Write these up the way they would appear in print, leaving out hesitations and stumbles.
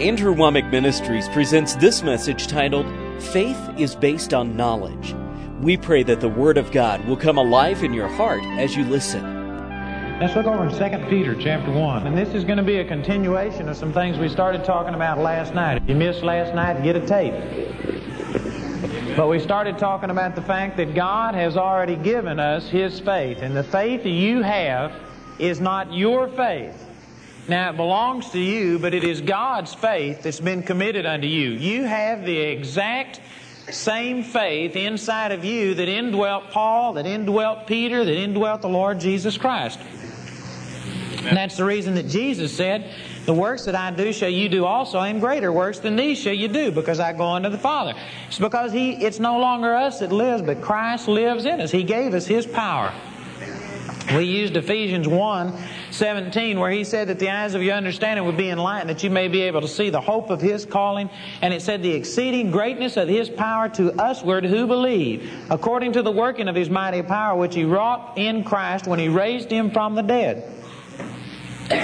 Andrew Womack Ministries presents this message titled, Faith is Based on Knowledge. We pray that the Word of God will come alive in your heart as you listen. Let's look over in 2 Peter chapter 1. And this is going to be a continuation of some things we started talking about last night. If you missed last night, get a tape. But we started talking about the fact that God has already given us His faith. And the faith that you have is not your faith. Now, it belongs to you, but it is God's faith that's been committed unto you. You have the exact same faith inside of you that indwelt Paul, that indwelt Peter, that indwelt the Lord Jesus Christ. And that's the reason that Jesus said, the works that I do shall you do also, and greater works than these shall you do, because I go unto the Father. It's because it's no longer us that lives, but Christ lives in us. He gave us His power. We used Ephesians 1:17, where he said that the eyes of your understanding would be enlightened, that you may be able to see the hope of His calling. And it said the exceeding greatness of His power to usward who believe, according to the working of His mighty power, which He wrought in Christ when He raised Him from the dead.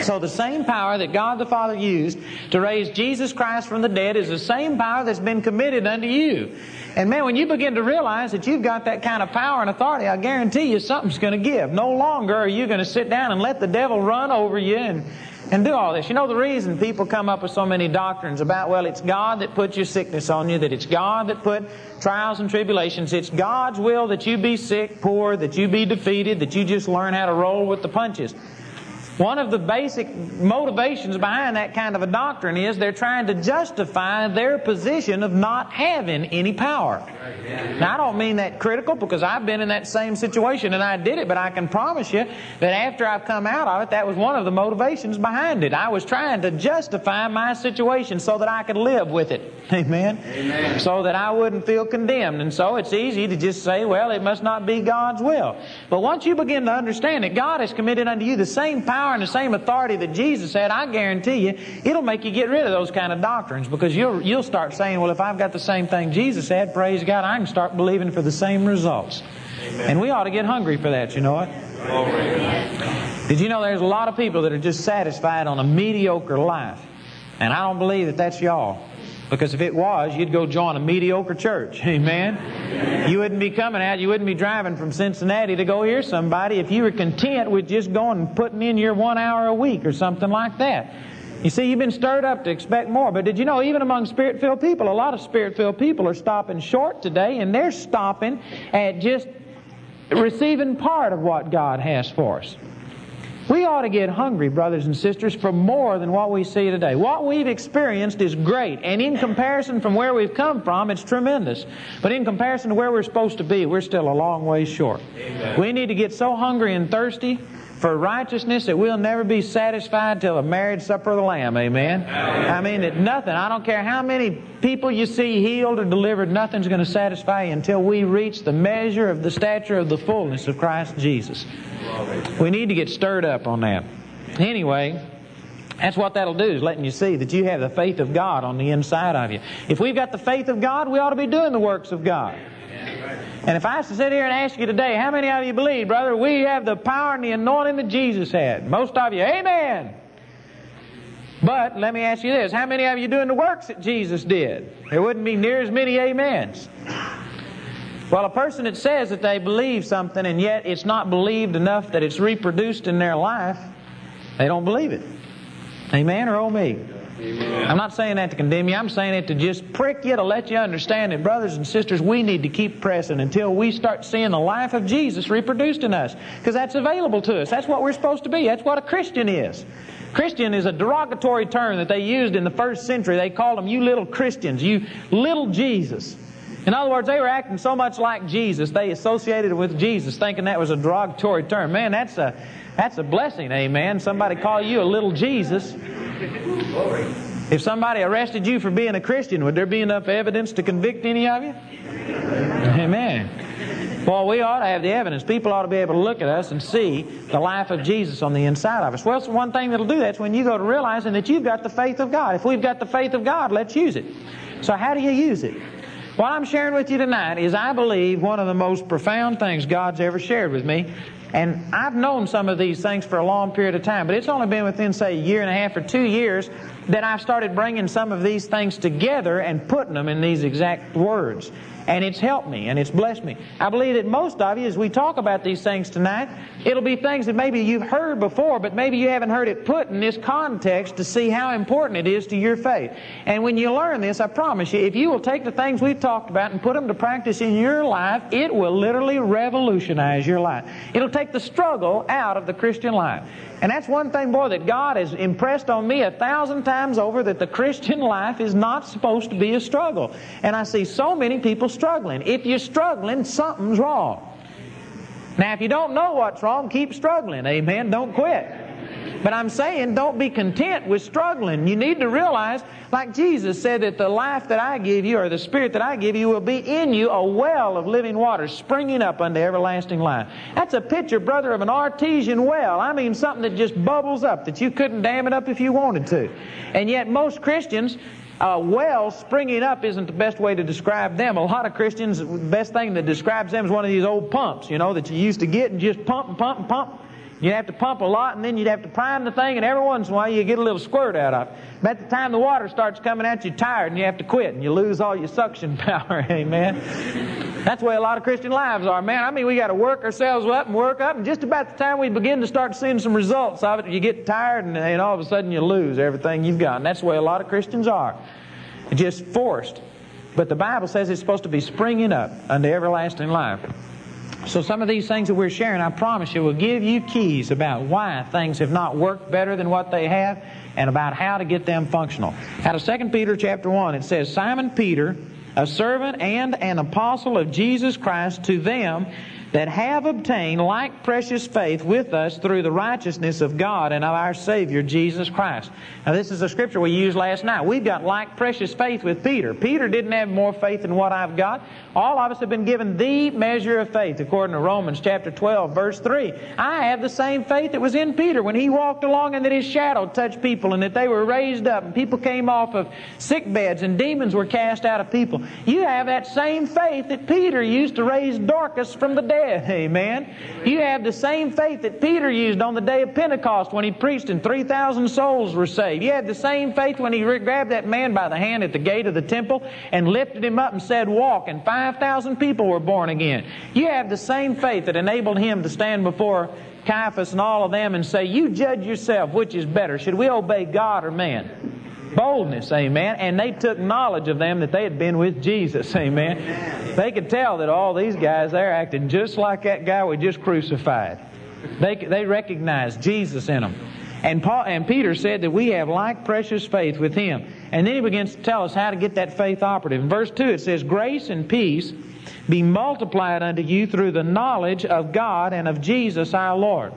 So the same power that God the Father used to raise Jesus Christ from the dead is the same power that's been committed unto you. And man, when you begin to realize that you've got that kind of power and authority, I guarantee you something's going to give. No longer are you going to sit down and let the devil run over you and do all this. You know the reason people come up with so many doctrines about, well, it's God that put your sickness on you, that it's God that put trials and tribulations. It's God's will that you be sick, poor, that you be defeated, that you just learn how to roll with the punches. One of the basic motivations behind that kind of a doctrine is they're trying to justify their position of not having any power. Now, I don't mean that critical, because I've been in that same situation and I did it, but I can promise you that after I've come out of it, that was one of the motivations behind it. I was trying to justify my situation so that I could live with it. Amen? Amen. So that I wouldn't feel condemned. And so it's easy to just say, well, it must not be God's will. But once you begin to understand that God has committed unto you the same power and the same authority that Jesus had, I guarantee you, it'll make you get rid of those kind of doctrines, because you'll start saying, well, if I've got the same thing Jesus had, praise God, I can start believing for the same results. Amen. And we ought to get hungry for that, you know what? Amen. Did you know there's a lot of people that are just satisfied on a mediocre life? And I don't believe that that's y'all. Because if it was, you'd go join a mediocre church. Amen? You wouldn't be coming out. You wouldn't be driving from Cincinnati to go hear somebody if you were content with just going and putting in your 1 hour a week or something like that. You see, you've been stirred up to expect more. But did you know, even among Spirit-filled people, a lot of Spirit-filled people are stopping short today, and they're stopping at just receiving part of what God has for us. We ought to get hungry, brothers and sisters, for more than what we see today. What we've experienced is great, and in comparison from where we've come from, it's tremendous. But in comparison to where we're supposed to be, we're still a long way short. Amen. We need to get so hungry and thirsty for righteousness that we'll never be satisfied till the marriage supper of the Lamb. Amen? Amen. I mean, that nothing, I don't care how many people you see healed or delivered, nothing's going to satisfy you until we reach the measure of the stature of the fullness of Christ Jesus. We need to get stirred up on that. Anyway, that's what that'll do, is letting you see that you have the faith of God on the inside of you. If we've got the faith of God, we ought to be doing the works of God. And if I was to sit here and ask you today, how many of you believe, brother, we have the power and the anointing that Jesus had? Most of you, amen. But let me ask you this, how many of you doing the works that Jesus did? There wouldn't be near as many amens. Well, a person that says that they believe something and yet it's not believed enough that it's reproduced in their life, they don't believe it. Amen or oh me? Amen. I'm not saying that to condemn you. I'm saying it to just prick you, to let you understand that, brothers and sisters, we need to keep pressing until we start seeing the life of Jesus reproduced in us. Because that's available to us. That's what we're supposed to be. That's what a Christian is. Christian is a derogatory term that they used in the first century. They called them, you little Christians, you little Jesus. In other words, they were acting so much like Jesus, they associated it with Jesus, thinking that was a derogatory term. Man, that's a blessing, amen. Somebody call you a little Jesus. If somebody arrested you for being a Christian, would there be enough evidence to convict any of you? Amen. Well, we ought to have the evidence. People ought to be able to look at us and see the life of Jesus on the inside of us. Well, it's one thing that'll do that is when you go to realizing that you've got the faith of God. If we've got the faith of God, let's use it. So how do you use it? What I'm sharing with you tonight is, I believe, one of the most profound things God's ever shared with me And I've known some of these things for a long period of time, but it's only been within, say, a year and a half or 2 years that I've started bringing some of these things together and putting them in these exact words. And it's helped me, and it's blessed me. I believe that most of you, as we talk about these things tonight, it'll be things that maybe you've heard before, but maybe you haven't heard it put in this context to see how important it is to your faith. And when you learn this, I promise you, if you will take the things we've talked about and put them to practice in your life, it will literally revolutionize your life. It'll take the struggle out of the Christian life. And that's one thing, boy, that God has impressed on me 1,000 times over, that the Christian life is not supposed to be a struggle. And I see so many people struggling. If you're struggling, something's wrong. Now, if you don't know what's wrong, keep struggling. Amen. Don't quit. But I'm saying, don't be content with struggling. You need to realize, like Jesus said, that the life that I give you, or the Spirit that I give you, will be in you a well of living water springing up unto everlasting life. That's a picture, brother, of an artesian well. I mean, something that just bubbles up, that you couldn't dam it up if you wanted to. And yet most Christians, well springing up isn't the best way to describe them. A lot of Christians, the best thing that describes them is one of these old pumps, you know, that you used to get and just pump and pump and pump. You'd have to pump a lot, and then you'd have to prime the thing, and every once in a while you get a little squirt out of it. By the time the water starts coming out, you're tired, and you have to quit, and you lose all your suction power. Amen. That's the way a lot of Christian lives are, man. I mean, we got to work ourselves up and work up, and just about the time we begin to start seeing some results of it, you get tired, and all of a sudden you lose everything you've got. And that's the way a lot of Christians are. Just forced. But the Bible says it's supposed to be springing up unto everlasting life. So some of these things that we're sharing, I promise you, will give you keys about why things have not worked better than what they have, and about how to get them functional. Out of 2 Peter chapter 1, it says, Simon Peter, a servant and an apostle of Jesus Christ, to them that have obtained like precious faith with us through the righteousness of God and of our Savior Jesus Christ. Now, this is a scripture we used last night. We've got like precious faith with Peter. Peter didn't have more faith than what I've got. All of us have been given the measure of faith, according to Romans chapter 12, verse 3. I have the same faith that was in Peter when he walked along, and that his shadow touched people, and that they were raised up, and people came off of sick beds, and demons were cast out of people. You have that same faith that Peter used to raise Dorcas from the dead. Amen. You have the same faith that Peter used on the day of Pentecost when he preached and 3,000 souls were saved. You had the same faith when he grabbed that man by the hand at the gate of the temple and lifted him up and said, walk, and 5,000 people were born again. You have the same faith that enabled him to stand before Caiaphas and all of them and say, you judge yourself, which is better? Should we obey God or man? Boldness, amen. And they took knowledge of them that they had been with Jesus, amen. They could tell that all these guys, they're acting just like that guy we just crucified. They recognized Jesus in them. And Peter said that we have like precious faith with him. And then he begins to tell us how to get that faith operative. In verse 2 it says, grace and peace be multiplied unto you through the knowledge of God and of Jesus our Lord.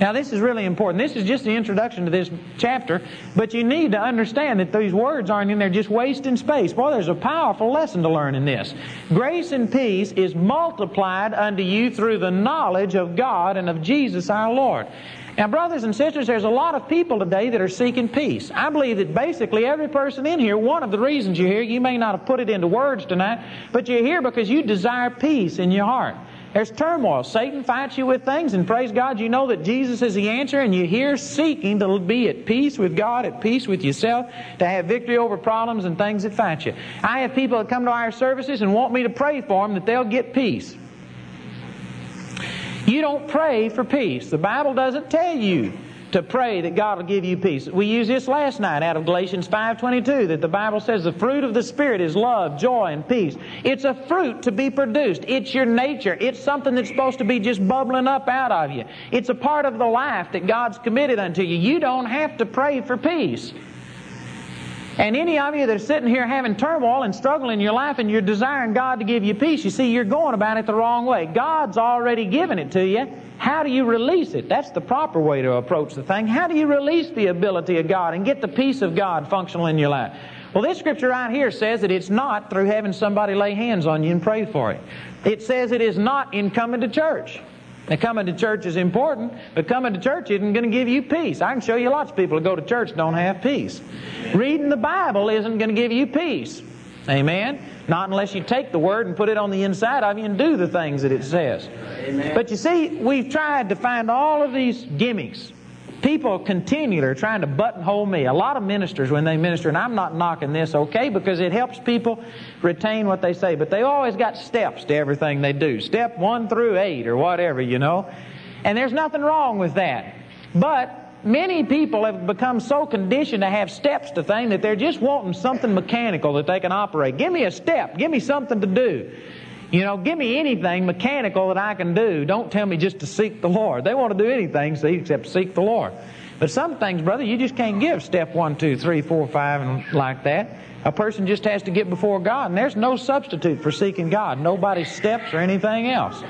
Now, this is really important. This is just the introduction to this chapter, but you need to understand that these words aren't in there just wasting space. Boy, there's a powerful lesson to learn in this. Grace and peace is multiplied unto you through the knowledge of God and of Jesus our Lord. Now, brothers and sisters, there's a lot of people today that are seeking peace. I believe that basically every person in here, one of the reasons you're here, you may not have put it into words tonight, but you're here because you desire peace in your heart. There's turmoil. Satan fights you with things, and praise God, you know that Jesus is the answer, and you're here seeking to be at peace with God, at peace with yourself, to have victory over problems and things that fight you. I have people that come to our services and want me to pray for them that they'll get peace. You don't pray for peace. The Bible doesn't tell you to pray that God will give you peace. We used this last night out of Galatians 5:22, that the Bible says the fruit of the Spirit is love, joy, and peace. It's a fruit to be produced. It's your nature. It's something that's supposed to be just bubbling up out of you. It's a part of the life that God's committed unto you. You don't have to pray for peace. And any of you that are sitting here having turmoil and struggle in your life and you're desiring God to give you peace, you see, you're going about it the wrong way. God's already given it to you. How do you release it? That's the proper way to approach the thing. How do you release the ability of God and get the peace of God functional in your life? Well, this scripture right here says that it's not through having somebody lay hands on you and pray for it. It says it is not in coming to church. Now, coming to church is important, but coming to church isn't going to give you peace. I can show you lots of people that go to church don't have peace. Reading the Bible isn't going to give you peace. Amen? Not unless you take the Word and put it on the inside of you and do the things that it says. Amen. But you see, we've tried to find all of these gimmicks. People continually are trying to buttonhole me. A lot of ministers, when they minister, and I'm not knocking this, okay, because it helps people retain what they say. But they always got steps to everything they do. Step 1 through 8 or whatever, you know. And there's nothing wrong with that. But many people have become so conditioned to have steps to things that they're just wanting something mechanical that they can operate. Give me a step. Give me something to do. You know, give me anything mechanical that I can do. Don't tell me just to seek the Lord. They want to do anything, see, except seek the Lord. But some things, brother, you just can't give step 1, 2, 3, 4, 5, and like that. A person just has to get before God, and there's no substitute for seeking God. Nobody's steps or anything else.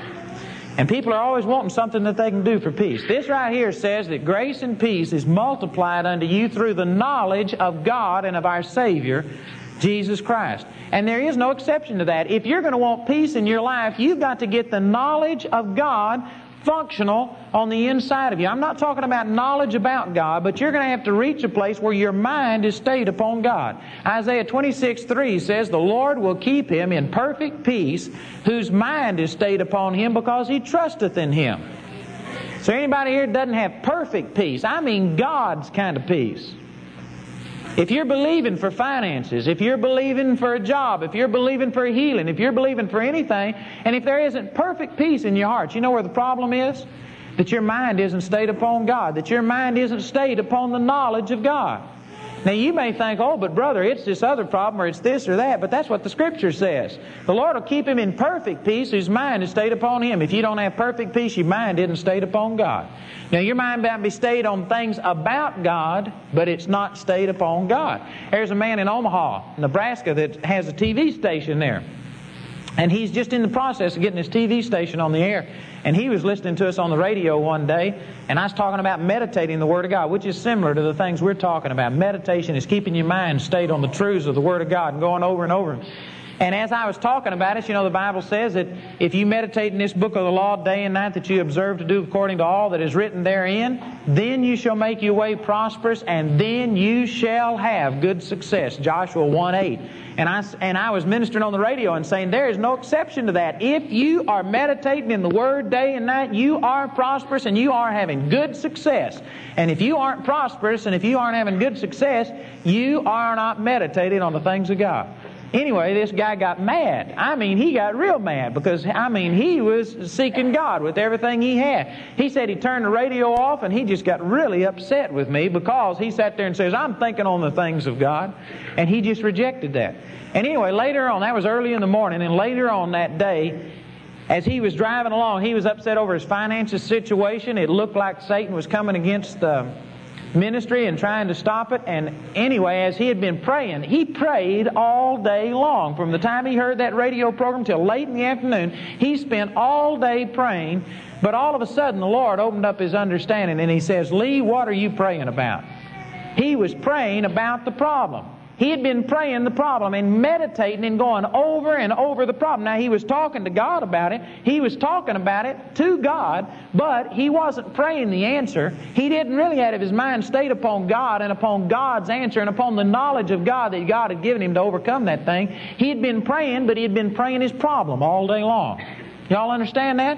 And people are always wanting something that they can do for peace. This right here says that grace and peace is multiplied unto you through the knowledge of God and of our Savior, Jesus Christ. And there is no exception to that. If you're going to want peace in your life, you've got to get the knowledge of God functional on the inside of you. I'm not talking about knowledge about God, but you're going to have to reach a place where your mind is stayed upon God. Isaiah 26:3 says, "The Lord will keep him in perfect peace, whose mind is stayed upon him, because he trusteth in him." So anybody here doesn't have perfect peace, I mean God's kind of peace. If you're believing for finances, if you're believing for a job, if you're believing for healing, if you're believing for anything, and if there isn't perfect peace in your heart, you know where the problem is? That your mind isn't stayed upon God, that your mind isn't stayed upon the knowledge of God. Now you may think, oh, but brother, it's this other problem, or it's this or that, but that's what the Scripture says. The Lord will keep him in perfect peace whose mind is stayed upon him. If you don't have perfect peace, your mind isn't stayed upon God. Now your mind might be stayed on things about God, but it's not stayed upon God. There's a man in Omaha, Nebraska, that has a TV station there. And he's just in the process of getting his TV station on the air. And he was listening to us on the radio one day, and I was talking about meditating the Word of God, which is similar to the things we're talking about. Meditation is keeping your mind stayed on the truths of the Word of God and going over and over. And as I was talking about it, you know, the Bible says that if you meditate in this book of the law day and night, that you observe to do according to all that is written therein, then you shall make your way prosperous, and then you shall have good success. Joshua 1:8. And I was ministering on the radio and saying there is no exception to that. If you are meditating in the Word day and night, you are prosperous and you are having good success. And if you aren't prosperous and if you aren't having good success, you are not meditating on the things of God. Anyway, this guy got mad. I mean, he got real mad because, I mean, he was seeking God with everything he had. He said he turned the radio off and he just got really upset with me because he sat there and says, I'm thinking on the things of God. And he just rejected that. And anyway, later on, that was early in the morning, and later on that day, as he was driving along, he was upset over his finances situation. It looked like Satan was coming against the ministry and trying to stop it. And anyway, as he had been praying, he prayed all day long. From the time he heard that radio program till late in the afternoon, he spent all day praying. But all of a sudden, the Lord opened up his understanding and he says, Lee, what are you praying about? He was praying about the problem. He had been praying the problem and meditating and going over and over the problem. Now, he was talking to God about it. He was talking about it to God, but he wasn't praying the answer. He didn't really have his mind stayed upon God and upon God's answer and upon the knowledge of God that God had given him to overcome that thing. He had been praying, but he had been praying his problem all day long. Y'all understand that?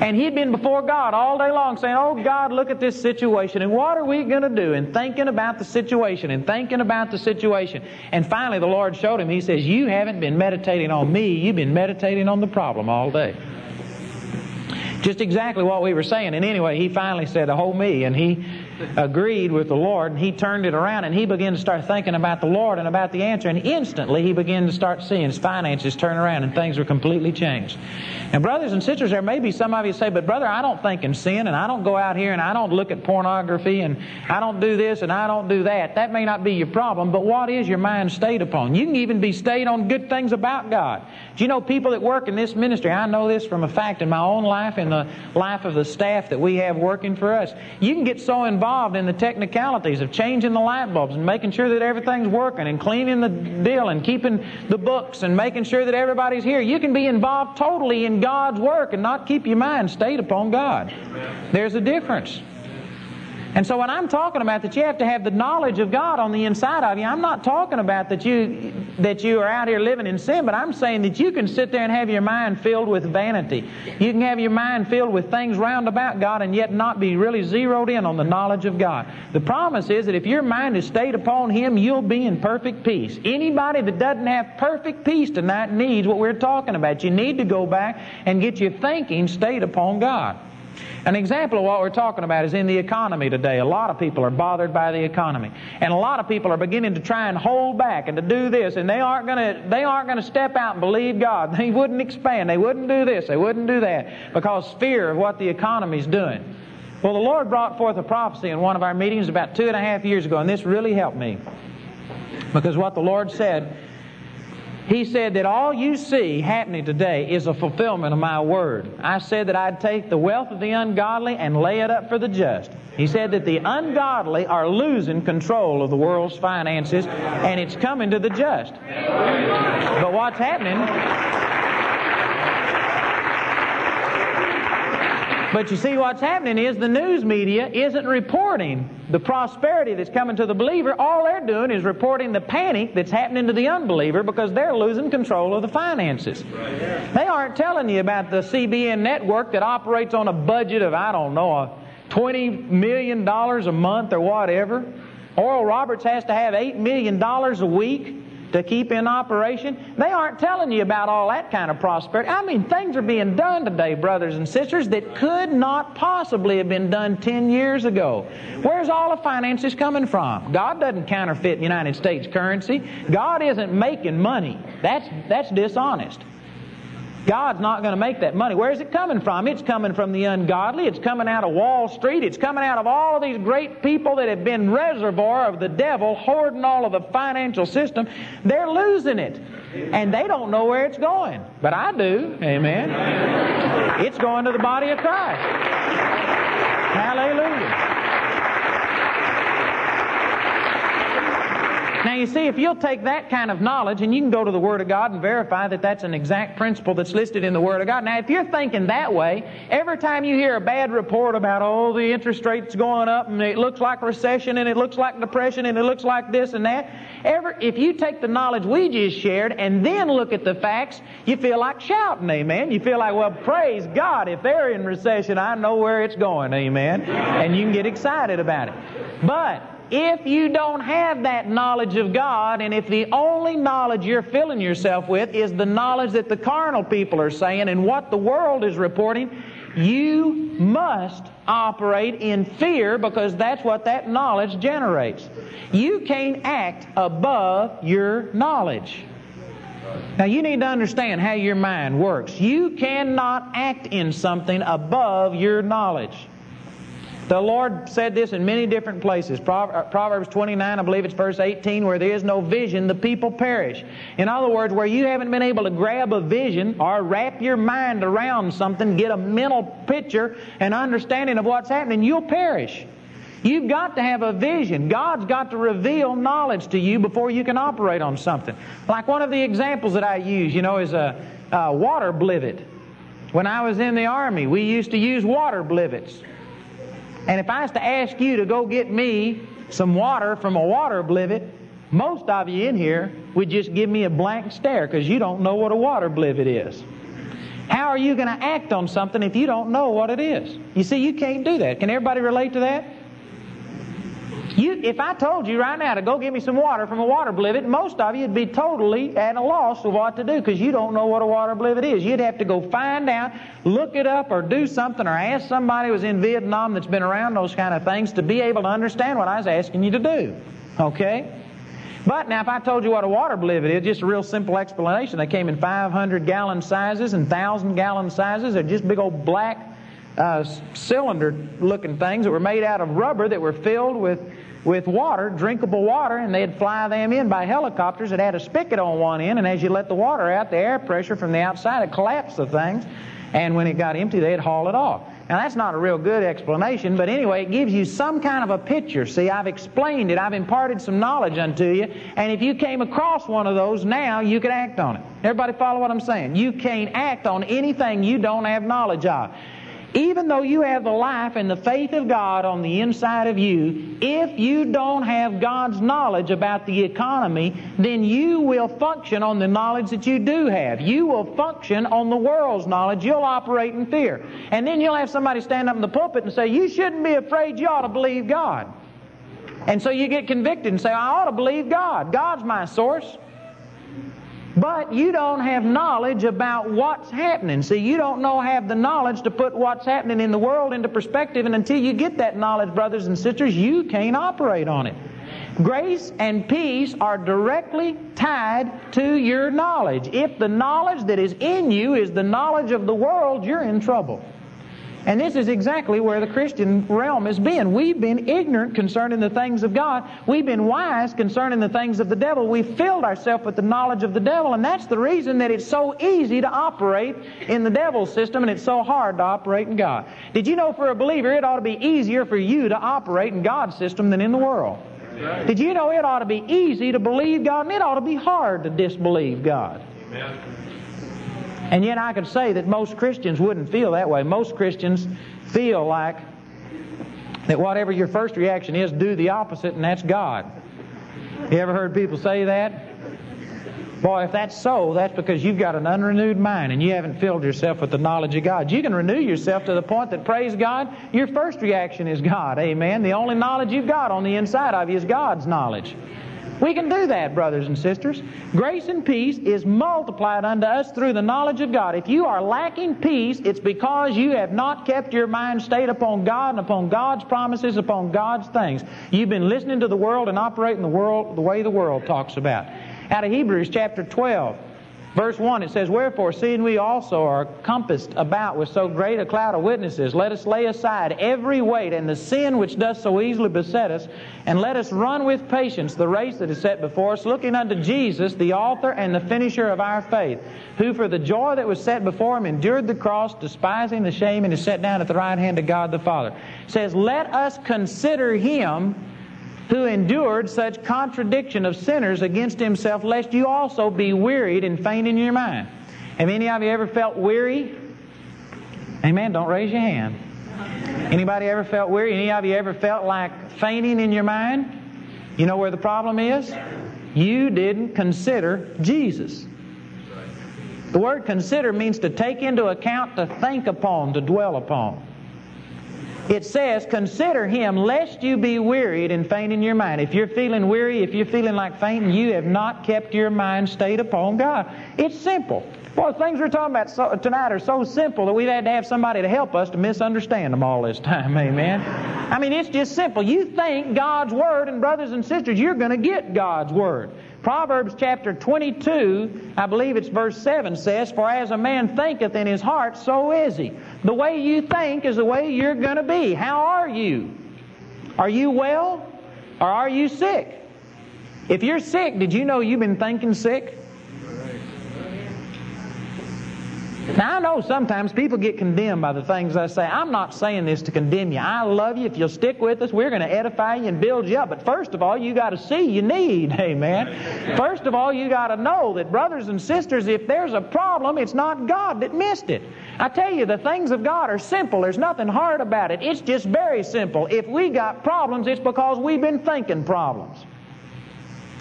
And he'd been before God all day long saying, oh, God, look at this situation, and what are we going to do? And thinking about the situation, and thinking about the situation. And finally, the Lord showed him, he says, you haven't been meditating on me, you've been meditating on the problem all day. Just exactly what we were saying. And anyway, he finally said, oh, me, and he agreed with the Lord, and he turned it around, and he began to start thinking about the Lord and about the answer, and instantly he began to start seeing his finances turn around, and things were completely changed. Now, brothers and sisters, there may be some of you say, but brother, I don't think in sin, and I don't go out here, and I don't look at pornography, and I don't do this, and I don't do that. That may not be your problem, but what is your mind stayed upon? You can even be stayed on good things about God. Do you know people that work in this ministry? I know this from a fact in my own life and the life of the staff that we have working for us. You can get so involved in the technicalities of changing the light bulbs and making sure that everything's working and cleaning the deal and keeping the books and making sure that everybody's here. You can be involved totally in God's work and not keep your mind stayed upon God. There's a difference. And so when I'm talking about that you have to have the knowledge of God on the inside of you, I'm not talking about that you are out here living in sin, but I'm saying that you can sit there and have your mind filled with vanity. You can have your mind filled with things round about God and yet not be really zeroed in on the knowledge of God. The promise is that if your mind is stayed upon Him, you'll be in perfect peace. Anybody that doesn't have perfect peace tonight needs what we're talking about. You need to go back and get your thinking stayed upon God. An example of what we're talking about is in the economy today. A lot of people are bothered by the economy. And a lot of people are beginning to try and hold back and to do this. And they aren't going to step out and believe God. They wouldn't expand. They wouldn't do this. They wouldn't do that because fear of what the economy's doing. Well, the Lord brought forth a prophecy in one of our meetings about 2.5 years ago. And this really helped me. Because what the Lord said, He said that all you see happening today is a fulfillment of my word. I said that I'd take the wealth of the ungodly and lay it up for the just. He said that the ungodly are losing control of the world's finances, and it's coming to the just. But what's happening... But you see, what's happening is the news media isn't reporting the prosperity that's coming to the believer. All they're doing is reporting the panic that's happening to the unbeliever because they're losing control of the finances. Right. They aren't telling you about the CBN network that operates on a budget of, I don't know, $20 million a month or whatever. Oral Roberts has to have $8 million a week to keep in operation. They aren't telling you about all that kind of prosperity. I mean, things are being done today, brothers and sisters, that could not possibly have been done 10 years ago. Where's all the finances coming from? God doesn't counterfeit United States currency. God isn't making money. That's dishonest. God's not going to make that money. Where's it coming from? It's coming from the ungodly. It's coming out of Wall Street. It's coming out of all of these great people that have been reservoir of the devil, hoarding all of the financial system. They're losing it. And they don't know where it's going. But I do. Amen. It's going to the body of Christ. Hallelujah. Now, you see, if you'll take that kind of knowledge, and you can go to the Word of God and verify that that's an exact principle that's listed in the Word of God. Now, if you're thinking that way, every time you hear a bad report about, oh, the interest rate's going up, and it looks like recession, and it looks like depression, and it looks like this and that, if you take the knowledge we just shared and then look at the facts, you feel like shouting, amen. You feel like, well, praise God, if they're in recession, I know where it's going, amen. And you can get excited about it. But if you don't have that knowledge of God, and if the only knowledge you're filling yourself with is the knowledge that the carnal people are saying and what the world is reporting, you must operate in fear because that's what that knowledge generates. You can't act above your knowledge. Now, you need to understand how your mind works. You cannot act in something above your knowledge. The Lord said this in many different places. Proverbs 29, I believe it's verse 18, where there is no vision, the people perish. In other words, where you haven't been able to grab a vision or wrap your mind around something, get a mental picture and understanding of what's happening, you'll perish. You've got to have a vision. God's got to reveal knowledge to you before you can operate on something. Like one of the examples that I use, is a water blivet. When I was in the Army, we used to use water blivets. And if I was to ask you to go get me some water from a water blivet, most of you in here would just give me a blank stare because you don't know what a water blivet is. How are you going to act on something if you don't know what it is? You see, you can't do that. Can everybody relate to that? If I told you right now to go get me some water from a water blivet, most of you would be totally at a loss of what to do because you don't know what a water blivet is. You'd have to go find out, look it up, or do something, or ask somebody who was in Vietnam that's been around those kind of things to be able to understand what I was asking you to do. Okay? But now if I told you what a water blivet is, just a real simple explanation. They came in 500-gallon sizes and 1,000-gallon sizes. They're just big old black cylinder-looking things that were made out of rubber that were filled with water, drinkable water, and they'd fly them in by helicopters that had a spigot on one end, and as you let the water out, the air pressure from the outside would collapse the things, and when it got empty, they'd haul it off. Now, that's not a real good explanation, but anyway, it gives you some kind of a picture. See, I've explained it. I've imparted some knowledge unto you, and if you came across one of those now, you could act on it. Everybody follow what I'm saying? You can't act on anything you don't have knowledge of. Even though you have the life and the faith of God on the inside of you, if you don't have God's knowledge about the economy, then you will function on the knowledge that you do have. You will function on the world's knowledge. You'll operate in fear. And then you'll have somebody stand up in the pulpit and say, you shouldn't be afraid, you ought to believe God. And so you get convicted and say, I ought to believe God. God's my source. But you don't have knowledge about what's happening. See, you don't have the knowledge to put what's happening in the world into perspective, and until you get that knowledge, brothers and sisters, you can't operate on it. Grace and peace are directly tied to your knowledge. If the knowledge that is in you is the knowledge of the world, you're in trouble. And this is exactly where the Christian realm has been. We've been ignorant concerning the things of God. We've been wise concerning the things of the devil. We've filled ourselves with the knowledge of the devil, and that's the reason that it's so easy to operate in the devil's system and it's so hard to operate in God. Did you know for a believer it ought to be easier for you to operate in God's system than in the world? Amen. Did you know it ought to be easy to believe God and it ought to be hard to disbelieve God? Amen. And yet I could say that most Christians wouldn't feel that way. Most Christians feel like that whatever your first reaction is, do the opposite, and that's God. You ever heard people say that? Boy, if that's so, that's because you've got an unrenewed mind and you haven't filled yourself with the knowledge of God. You can renew yourself to the point that, praise God, your first reaction is God. Amen. The only knowledge you've got on the inside of you is God's knowledge. We can do that, brothers and sisters. Grace and peace is multiplied unto us through the knowledge of God. If you are lacking peace, it's because you have not kept your mind stayed upon God and upon God's promises, upon God's things. You've been listening to the world and operating the world the way the world talks about. Out of Hebrews chapter 12, verse 1, it says, wherefore, seeing we also are compassed about with so great a cloud of witnesses, let us lay aside every weight and the sin which doth so easily beset us, and let us run with patience the race that is set before us, looking unto Jesus, the author and the finisher of our faith, who for the joy that was set before him endured the cross, despising the shame, and is set down at the right hand of God the Father. It says, let us consider him who endured such contradiction of sinners against himself, lest you also be wearied and faint in your mind. Have any of you ever felt weary? Amen. Don't raise your hand. Anybody ever felt weary? Any of you ever felt like fainting in your mind? You know where the problem is? You didn't consider Jesus. The word consider means to take into account, to think upon, to dwell upon. It says, consider him, lest you be wearied and faint in your mind. If you're feeling weary, if you're feeling like fainting, you have not kept your mind stayed upon God. It's simple. Boy, the things we're talking about tonight are so simple that we've had to have somebody to help us to misunderstand them all this time. Amen. I mean, it's just simple. You think God's Word, and brothers and sisters, you're going to get God's Word. Proverbs chapter 22, I believe it's verse 7, says, for as a man thinketh in his heart, so is he. The way you think is the way you're going to be. How are you? Are you well or are you sick? If you're sick, did you know you've been thinking sick? Now, I know sometimes people get condemned by the things I say. I'm not saying this to condemn you. I love you. If you'll stick with us, we're going to edify you and build you up. But first of all, you got to see you need. Amen. First of all, you got to know that, brothers and sisters, if there's a problem, it's not God that missed it. I tell you, the things of God are simple. There's nothing hard about it. It's just very simple. If we got problems, it's because we've been thinking problems.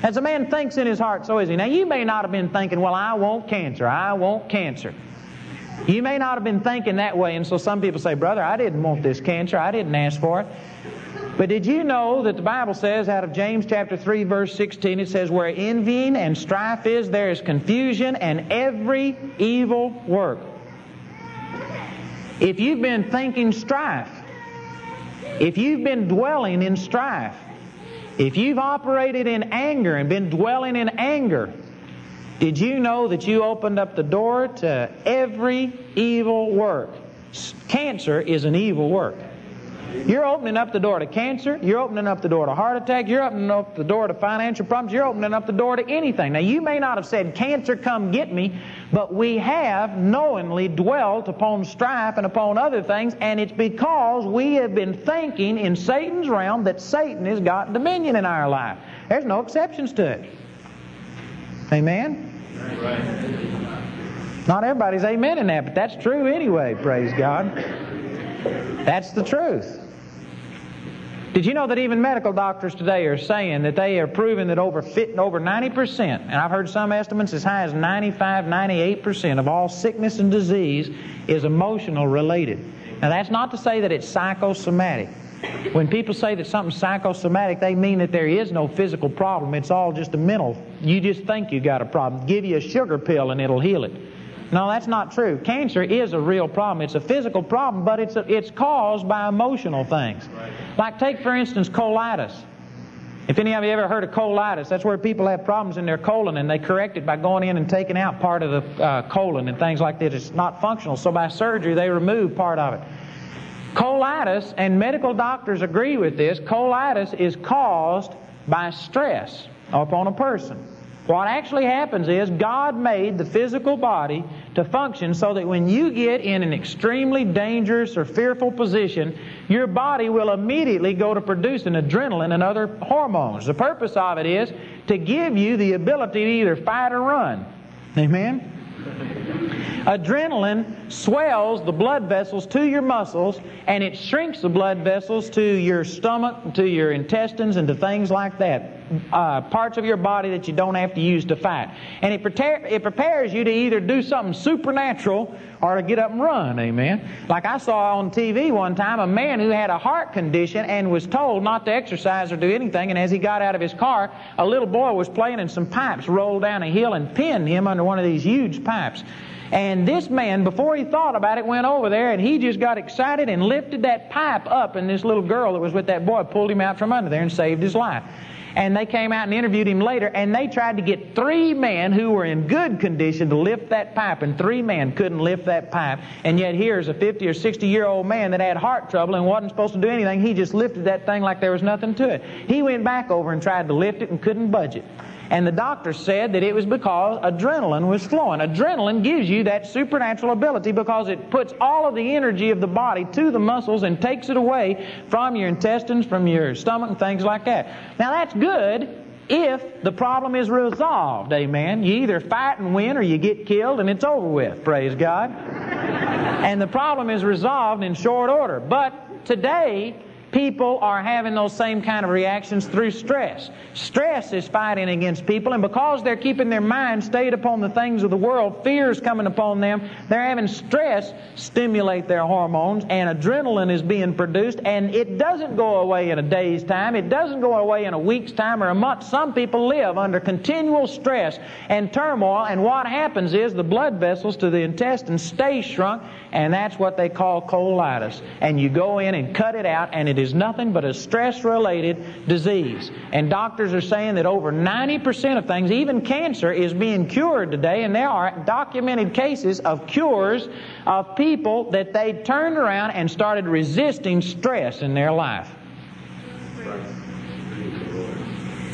As a man thinks in his heart, so is he. Now, you may not have been thinking, well, I want cancer. I want cancer. You may not have been thinking that way, and so some people say, brother, I didn't want this cancer. I didn't ask for it. But did you know that the Bible says out of James chapter 3, verse 16, it says, where envying and strife is, there is confusion and every evil work. If you've been thinking strife, if you've been dwelling in strife, if you've operated in anger and been dwelling in anger, did you know that you opened up the door to every evil work? Cancer is an evil work. You're opening up the door to cancer. You're opening up the door to heart attack. You're opening up the door to financial problems. You're opening up the door to anything. Now, you may not have said, cancer, come get me, but we have knowingly dwelt upon strife and upon other things, and it's because we have been thinking in Satan's realm that Satan has got dominion in our life. There's no exceptions to it. Amen? Not everybody's amen in that, but that's true anyway, praise God. That's the truth. Did you know that even medical doctors today are saying that they are proving that over 90%, and I've heard some estimates as high as 95, 98% of all sickness and disease is emotional related. Now that's not to say that it's psychosomatic. When people say that something's psychosomatic, they mean that there is no physical problem. It's all just a mental. You just think you got a problem. Give you a sugar pill and it'll heal it. No, that's not true. Cancer is a real problem. It's a physical problem, but it's caused by emotional things. Like take, for instance, colitis. If any of you ever heard of colitis, that's where people have problems in their colon and they correct it by going in and taking out part of the colon and things like that. It's not functional. So by surgery, they remove part of it. Colitis, and medical doctors agree with this, colitis is caused by stress upon a person. What actually happens is God made the physical body to function so that when you get in an extremely dangerous or fearful position, your body will immediately go to producing adrenaline and other hormones. The purpose of it is to give you the ability to either fight or run. Amen? Adrenaline swells the blood vessels to your muscles, and it shrinks the blood vessels to your stomach, to your intestines, and to things like that. Parts of your body that you don't have to use to fight. And it prepares you to either do something supernatural or to get up and run, amen? Like I saw on TV one time, a man who had a heart condition and was told not to exercise or do anything, and as he got out of his car, a little boy was playing and some pipes rolled down a hill and pinned him under one of these huge pipes. And this man, before he thought about it, went over there and he just got excited and lifted that pipe up, and this little girl that was with that boy pulled him out from under there and saved his life. And they came out and interviewed him later, and they tried to get 3 men who were in good condition to lift that pipe, and 3 men couldn't lift that pipe. And yet here's a 50 or 60-year-old man that had heart trouble and wasn't supposed to do anything. He just lifted that thing like there was nothing to it. He went back over and tried to lift it and couldn't budge it. And the doctor said that it was because adrenaline was flowing. Adrenaline gives you that supernatural ability because it puts all of the energy of the body to the muscles and takes it away from your intestines, from your stomach, and things like that. Now, that's good if the problem is resolved, amen. You either fight and win or you get killed and it's over with, praise God. And the problem is resolved in short order. But today, people are having those same kind of reactions through stress. Stress is fighting against people, and because they're keeping their mind stayed upon the things of the world, fear is coming upon them, they're having stress stimulate their hormones, and adrenaline is being produced, and it doesn't go away in a day's time. It doesn't go away in a week's time or a month. Some people live under continual stress and turmoil, and what happens is the blood vessels to the intestines stay shrunk, and that's what they call colitis. And you go in and cut it out, and it is nothing but a stress-related disease. And doctors are saying that over 90% of things, even cancer, is being cured today, and there are documented cases of cures of people that they turned around and started resisting stress in their life.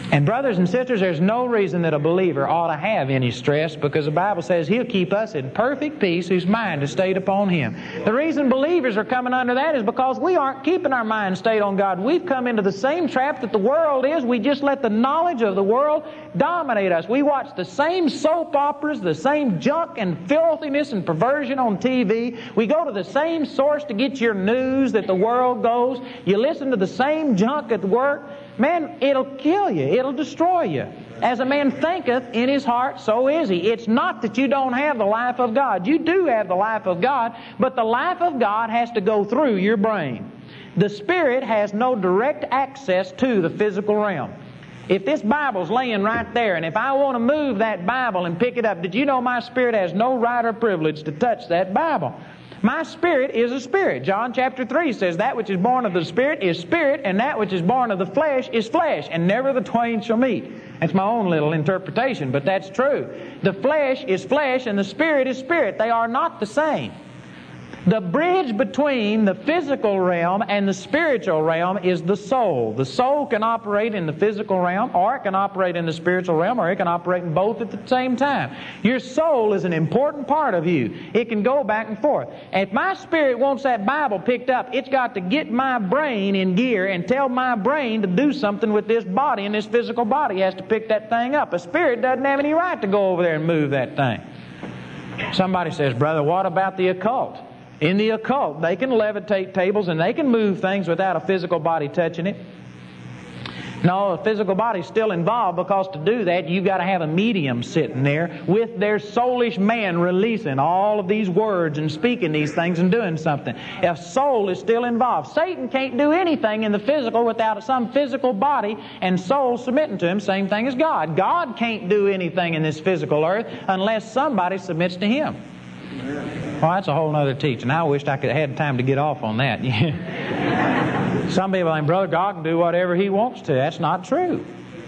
And brothers and sisters, there's no reason that a believer ought to have any stress because the Bible says He'll keep us in perfect peace whose mind is stayed upon Him. The reason believers are coming under that is because we aren't keeping our mind stayed on God. We've come into the same trap that the world is. We just let the knowledge of the world dominate us. We watch the same soap operas, the same junk and filthiness and perversion on TV. We go to the same source to get your news that the world goes. You listen to the same junk at work. Man, it'll kill you. It'll destroy you. As a man thinketh in his heart, so is he. It's not that you don't have the life of God. You do have the life of God, but the life of God has to go through your brain. The Spirit has no direct access to the physical realm. If this Bible's laying right there, and if I want to move that Bible and pick it up, did you know my Spirit has no right or privilege to touch that Bible? My spirit is a spirit. John chapter 3 says, that which is born of the Spirit is spirit, and that which is born of the flesh is flesh, and never the twain shall meet. That's my own little interpretation, but that's true. The flesh is flesh, and the spirit is spirit. They are not the same. The bridge between the physical realm and the spiritual realm is the soul. The soul can operate in the physical realm, or it can operate in the spiritual realm, or it can operate in both at the same time. Your soul is an important part of you. It can go back and forth. If my spirit wants that Bible picked up, it's got to get my brain in gear and tell my brain to do something with this body, and this physical body has to pick that thing up. A spirit doesn't have any right to go over there and move that thing. Somebody says, brother, what about the occult? In the occult, they can levitate tables and they can move things without a physical body touching it. No, a physical body's still involved, because to do that, you've got to have a medium sitting there with their soulish man releasing all of these words and speaking these things and doing something. A soul is still involved. Satan can't do anything in the physical without some physical body and soul submitting to him. Same thing as God. God can't do anything in this physical earth unless somebody submits to him. Well, that's a whole other teaching. I wished I could have had time to get off on that. Some people think, Brother God can do whatever he wants to. That's not true.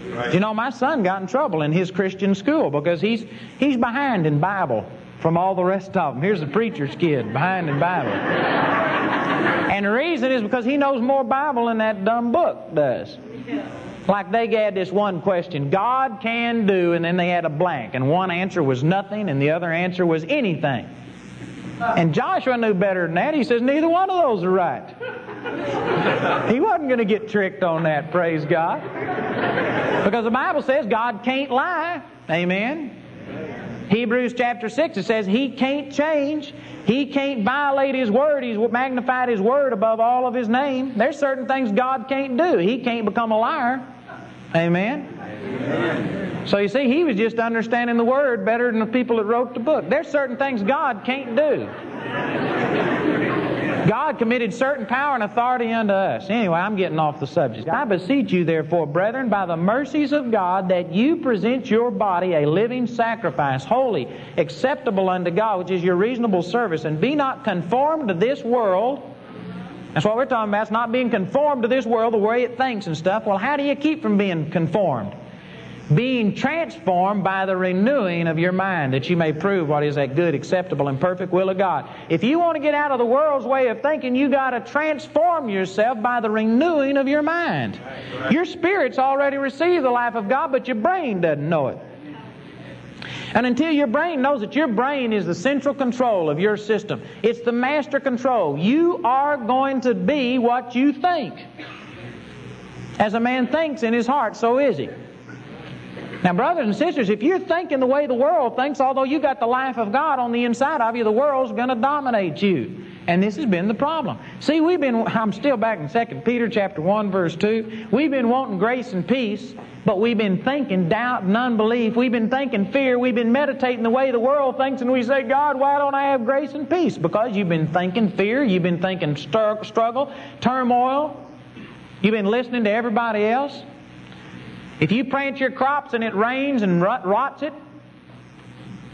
Right. You know, my son got in trouble in his Christian school because he's behind in Bible from all the rest of them. Here's the preacher's kid, behind in Bible. And the reason is because he knows more Bible than that dumb book does. Yeah. Like they had this one question, God can do, and then they had a blank. And one answer was nothing, and the other answer was anything. And Joshua knew better than that. He says, neither one of those are right. He wasn't going to get tricked on that, praise God. Because the Bible says God can't lie. Amen. Hebrews chapter 6, it says He can't change. He can't violate His Word. He's magnified His Word above all of His name. There's certain things God can't do. He can't become a liar. Amen. Amen. So you see, he was just understanding the Word better than the people that wrote the book. There's certain things God can't do. God committed certain power and authority unto us. Anyway, I'm getting off the subject. I beseech you, therefore, brethren, by the mercies of God, that you present your body a living sacrifice, holy, acceptable unto God, which is your reasonable service, and be not conformed to this world. That's what we're talking about. It's not being conformed to this world, the way it thinks and stuff. Well, how do you keep from being conformed? Being transformed by the renewing of your mind, that you may prove what is that good, acceptable, and perfect will of God. If you want to get out of the world's way of thinking, you got to transform yourself by the renewing of your mind. Right. Your spirit's already received the life of God, but your brain doesn't know it. And until your brain knows that your brain is the central control of your system, it's the master control. You are going to be what you think. As a man thinks in his heart, so is he. Now, brothers and sisters, if you're thinking the way the world thinks, although you got the life of God on the inside of you, the world's going to dominate you. And this has been the problem. See, I'm still back in 2 Peter chapter 1, verse 2. We've been wanting grace and peace, but we've been thinking doubt and unbelief. We've been thinking fear. We've been meditating the way the world thinks, and we say, God, why don't I have grace and peace? Because you've been thinking fear. You've been thinking struggle, turmoil. You've been listening to everybody else. If you plant your crops and it rains and rots it,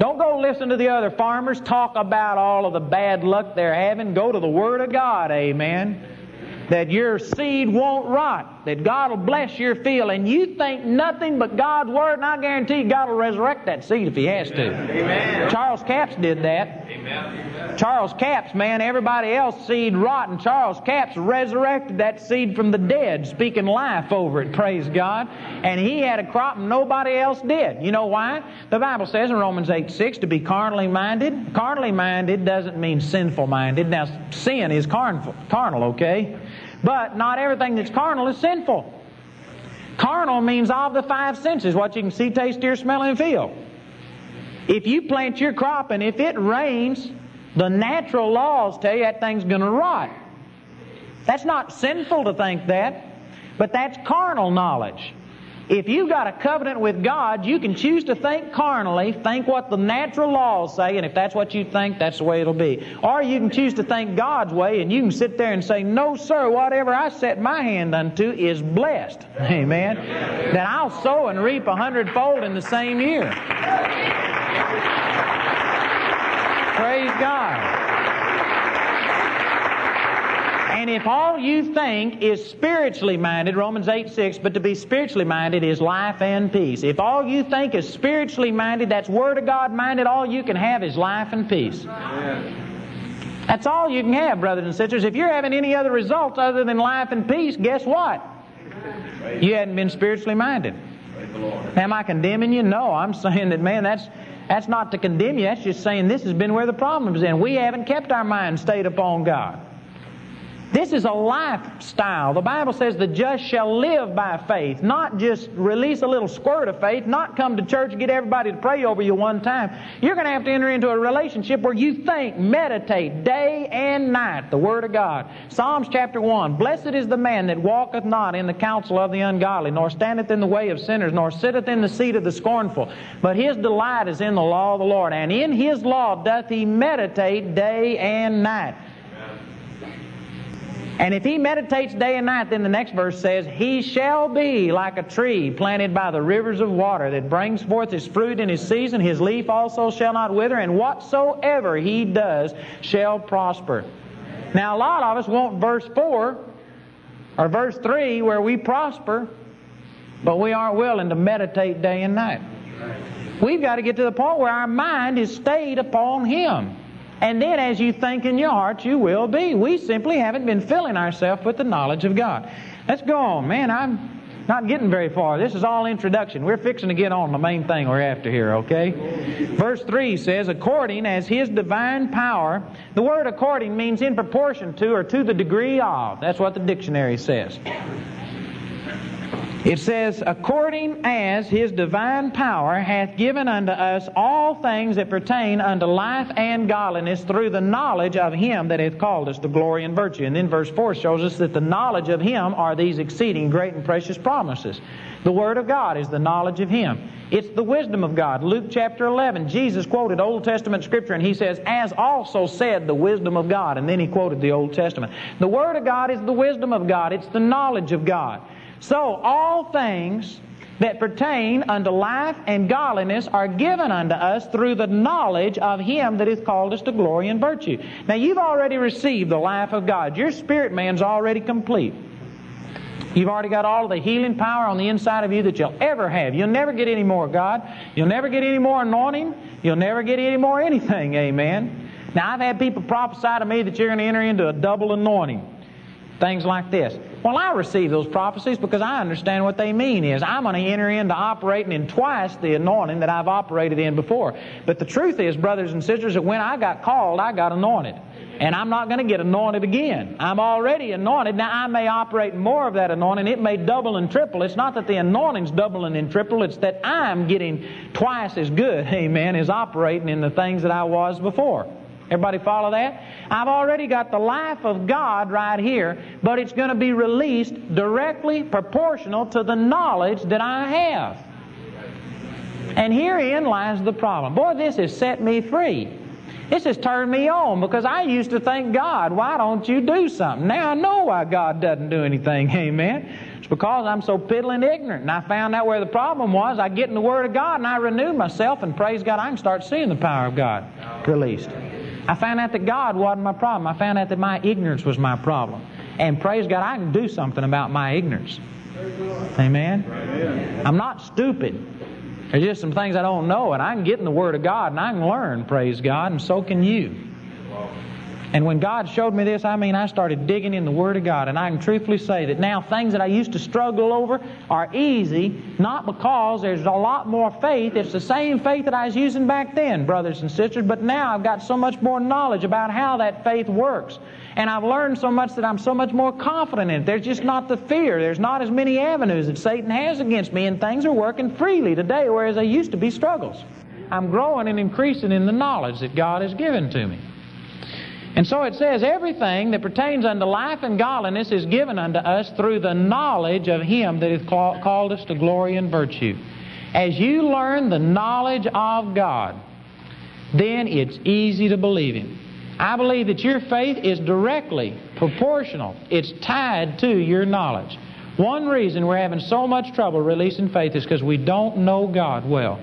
don't go listen to the other farmers talk about all of the bad luck they're having. Go to the Word of God, amen, that your seed won't rot, that God will bless your field, and you think nothing but God's Word, and I guarantee God will resurrect that seed if He has to. Amen. Charles Capps did that. Amen. Charles Capps, man, everybody else's seed rot, and Charles Capps resurrected that seed from the dead, speaking life over it, praise God, and he had a crop and nobody else did. You know why? The Bible says in Romans 8:6 to be carnally minded. Carnally minded doesn't mean sinful minded. Now, sin is carnal, okay? But not everything that's carnal is sinful. Carnal means of the five senses, what you can see, taste, hear, smell, and feel. If you plant your crop and if it rains, the natural laws tell you that thing's going to rot. That's not sinful to think that, but that's carnal knowledge. If you've got a covenant with God, you can choose to think carnally, think what the natural laws say, and if that's what you think, that's the way it'll be. Or you can choose to think God's way, and you can sit there and say, no, sir, whatever I set my hand unto is blessed. Amen. That I'll sow and reap 100-fold in the same year. Praise God. And if all you think is spiritually minded, Romans 8:6, but to be spiritually minded is life and peace. If all you think is spiritually minded, that's Word of God minded, all you can have is life and peace. Amen. That's all you can have, brothers and sisters. If you're having any other results other than life and peace, guess what? You hadn't been spiritually minded. Am I condemning you? No, I'm saying that, man, that's not to condemn you. That's just saying this has been where the problem is in. We haven't kept our mind stayed upon God. This is a lifestyle. The Bible says the just shall live by faith, not just release a little squirt of faith, not come to church and get everybody to pray over you one time. You're going to have to enter into a relationship where you think, meditate day and night the Word of God. Psalms chapter 1, blessed is the man that walketh not in the counsel of the ungodly, nor standeth in the way of sinners, nor sitteth in the seat of the scornful. But his delight is in the law of the Lord, and in his law doth he meditate day and night. And if he meditates day and night, then the next verse says, he shall be like a tree planted by the rivers of water that brings forth his fruit in his season. His leaf also shall not wither, and whatsoever he does shall prosper. Now, a lot of us want verse 4 or verse 3 where we prosper, but we aren't willing to meditate day and night. We've got to get to the point where our mind is stayed upon him. And then as you think in your heart, you will be. We simply haven't been filling ourselves with the knowledge of God. Let's go on. Man, I'm not getting very far. This is all introduction. We're fixing to get on the main thing we're after here, okay? Verse 3 says, according as his divine power. The word according means in proportion to or to the degree of. That's what the dictionary says. It says, according as his divine power hath given unto us all things that pertain unto life and godliness through the knowledge of him that hath called us to glory and virtue. And then verse 4 shows us that the knowledge of him are these exceeding great and precious promises. The Word of God is the knowledge of him. It's the wisdom of God. Luke chapter 11, Jesus quoted Old Testament Scripture, and he says, as also said the wisdom of God. And then he quoted the Old Testament. The Word of God is the wisdom of God. It's the knowledge of God. So all things that pertain unto life and godliness are given unto us through the knowledge of him that hath called us to glory and virtue. Now you've already received the life of God. Your spirit man's already complete. You've already got all the healing power on the inside of you that you'll ever have. You'll never get any more God. You'll never get any more anointing. You'll never get any more anything, amen. Now I've had people prophesy to me that you're going to enter into a double anointing. Things like this. Well, I receive those prophecies because I understand what they mean is I'm going to enter into operating in twice the anointing that I've operated in before. But the truth is, brothers and sisters, that when I got called, I got anointed. And I'm not going to get anointed again. I'm already anointed. Now, I may operate more of that anointing. It may double and triple. It's not that the anointing's doubling and triple. It's that I'm getting twice as good, amen, as operating in the things that I was before. Everybody follow that? I've already got the life of God right here, but it's going to be released directly proportional to the knowledge that I have. And herein lies the problem. Boy, this has set me free. This has turned me on because I used to think, God, why don't you do something? Now I know why God doesn't do anything, amen. It's because I'm so piddling ignorant. And I found out where the problem was. I get in the Word of God and I renew myself, and praise God, I can start seeing the power of God released. I found out that God wasn't my problem. I found out that my ignorance was my problem. And praise God, I can do something about my ignorance. Amen? Amen. I'm not stupid. There's just some things I don't know, and I can get in the Word of God, and I can learn, praise God, and so can you. And when God showed me this, I mean, I started digging in the Word of God, and I can truthfully say that now things that I used to struggle over are easy, not because there's a lot more faith. It's the same faith that I was using back then, brothers and sisters, but now I've got so much more knowledge about how that faith works. And I've learned so much that I'm so much more confident in it. There's just not the fear. There's not as many avenues that Satan has against me, and things are working freely today, whereas they used to be struggles. I'm growing and increasing in the knowledge that God has given to me. And so it says, everything that pertains unto life and godliness is given unto us through the knowledge of him that hath called us to glory and virtue. As you learn the knowledge of God, then it's easy to believe him. I believe that your faith is directly proportional. It's tied to your knowledge. One reason we're having so much trouble releasing faith is because we don't know God well.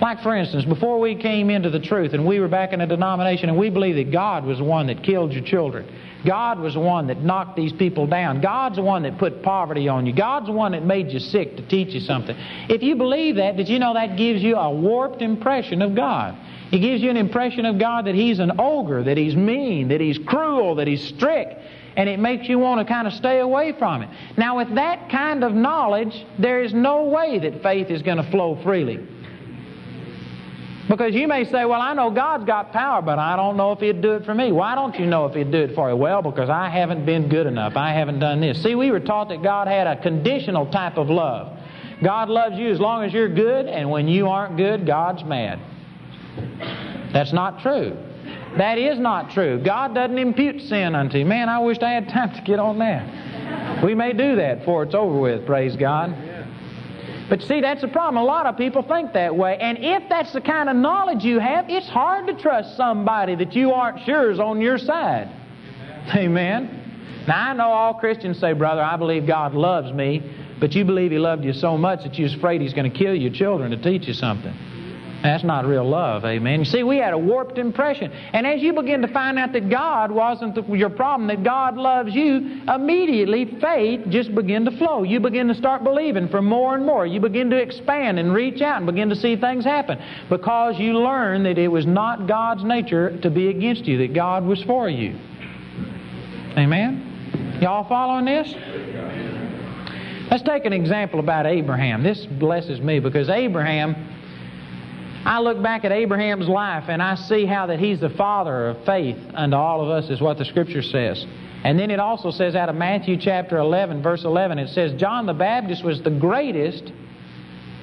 Like, for instance, before we came into the truth and we were back in a denomination and we believed that God was the one that killed your children. God was the one that knocked these people down. God's the one that put poverty on you. God's the one that made you sick to teach you something. If you believe that, did you know that gives you a warped impression of God? It gives you an impression of God that He's an ogre, that He's mean, that He's cruel, that He's strict, and it makes you want to kind of stay away from it. Now, with that kind of knowledge, there is no way that faith is going to flow freely. Because you may say, well, I know God's got power, but I don't know if He'd do it for me. Why don't you know if He'd do it for you? Well, because I haven't been good enough. I haven't done this. See, we were taught that God had a conditional type of love. God loves you as long as you're good, and when you aren't good, God's mad. That's not true. That is not true. God doesn't impute sin unto you. Man, I wished I had time to get on that. We may do that before it's over with, praise God. But see, that's the problem. A lot of people think that way. And if that's the kind of knowledge you have, it's hard to trust somebody that you aren't sure is on your side. Amen. Now, I know all Christians say, brother, I believe God loves me, but you believe He loved you so much that you was afraid He's going to kill your children to teach you something. That's not real love, amen. You see, we had a warped impression. And as you begin to find out that God wasn't your problem, that God loves you, immediately faith just begin to flow. You begin to start believing for more and more. You begin to expand and reach out and begin to see things happen because you learn that it was not God's nature to be against you, that God was for you. Amen? Y'all following this? Let's take an example about Abraham. This blesses me because I look back at Abraham's life and I see how that he's the father of faith unto all of us is what the Scripture says. And then it also says out of Matthew chapter 11, verse 11, it says, John the Baptist was the greatest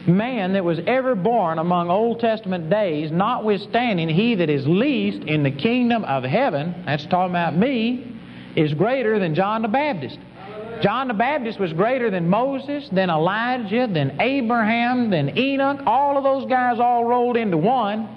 man that was ever born among Old Testament days, notwithstanding he that is least in the kingdom of heaven, that's talking about me, is greater than John the Baptist. John the Baptist was greater than Moses, than Elijah, than Abraham, than Enoch. All of those guys all rolled into one,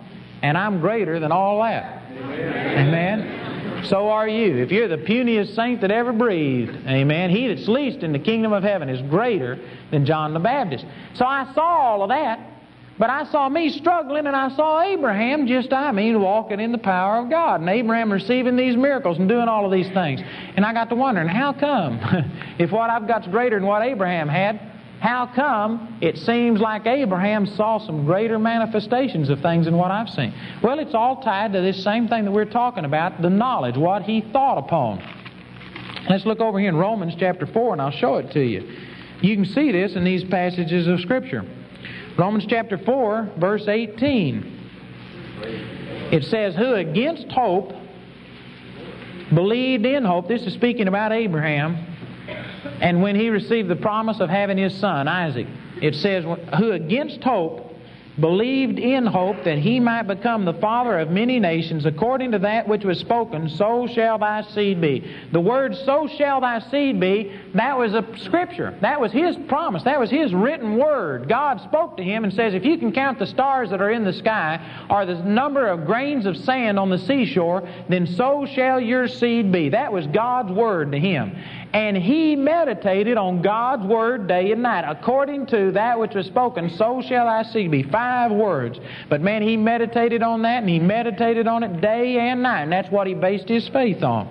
and I'm greater than all that. Amen. Amen. So are you. If you're the puniest saint that ever breathed, amen, he that's least in the kingdom of heaven is greater than John the Baptist. So I saw all of that, but I saw me struggling, and I saw Abraham just, walking in the power of God, and Abraham receiving these miracles and doing all of these things. And I got to wondering, how come, if what I've got's greater than what Abraham had, how come it seems like Abraham saw some greater manifestations of things than what I've seen? Well, it's all tied to this same thing that we're talking about, the knowledge, what he thought upon. Let's look over here in Romans chapter 4, and I'll show it to you. You can see this in these passages of Scripture. Romans chapter 4, verse 18. It says, who against hope believed in hope. This is speaking about Abraham. And when he received the promise of having his son, Isaac. It says, who against hope believed in hope that he might become the father of many nations according to that which was spoken, so shall thy seed be. The word, so shall thy seed be, that was a Scripture. That was his promise. That was his written word. God spoke to him and says, if you can count the stars that are in the sky or the number of grains of sand on the seashore, then so shall your seed be. That was God's word to him. And he meditated on God's word day and night. According to that which was spoken, so shall thy seed be. 5 words. But man, he meditated on that, and he meditated on it day and night. And that's what he based his faith on.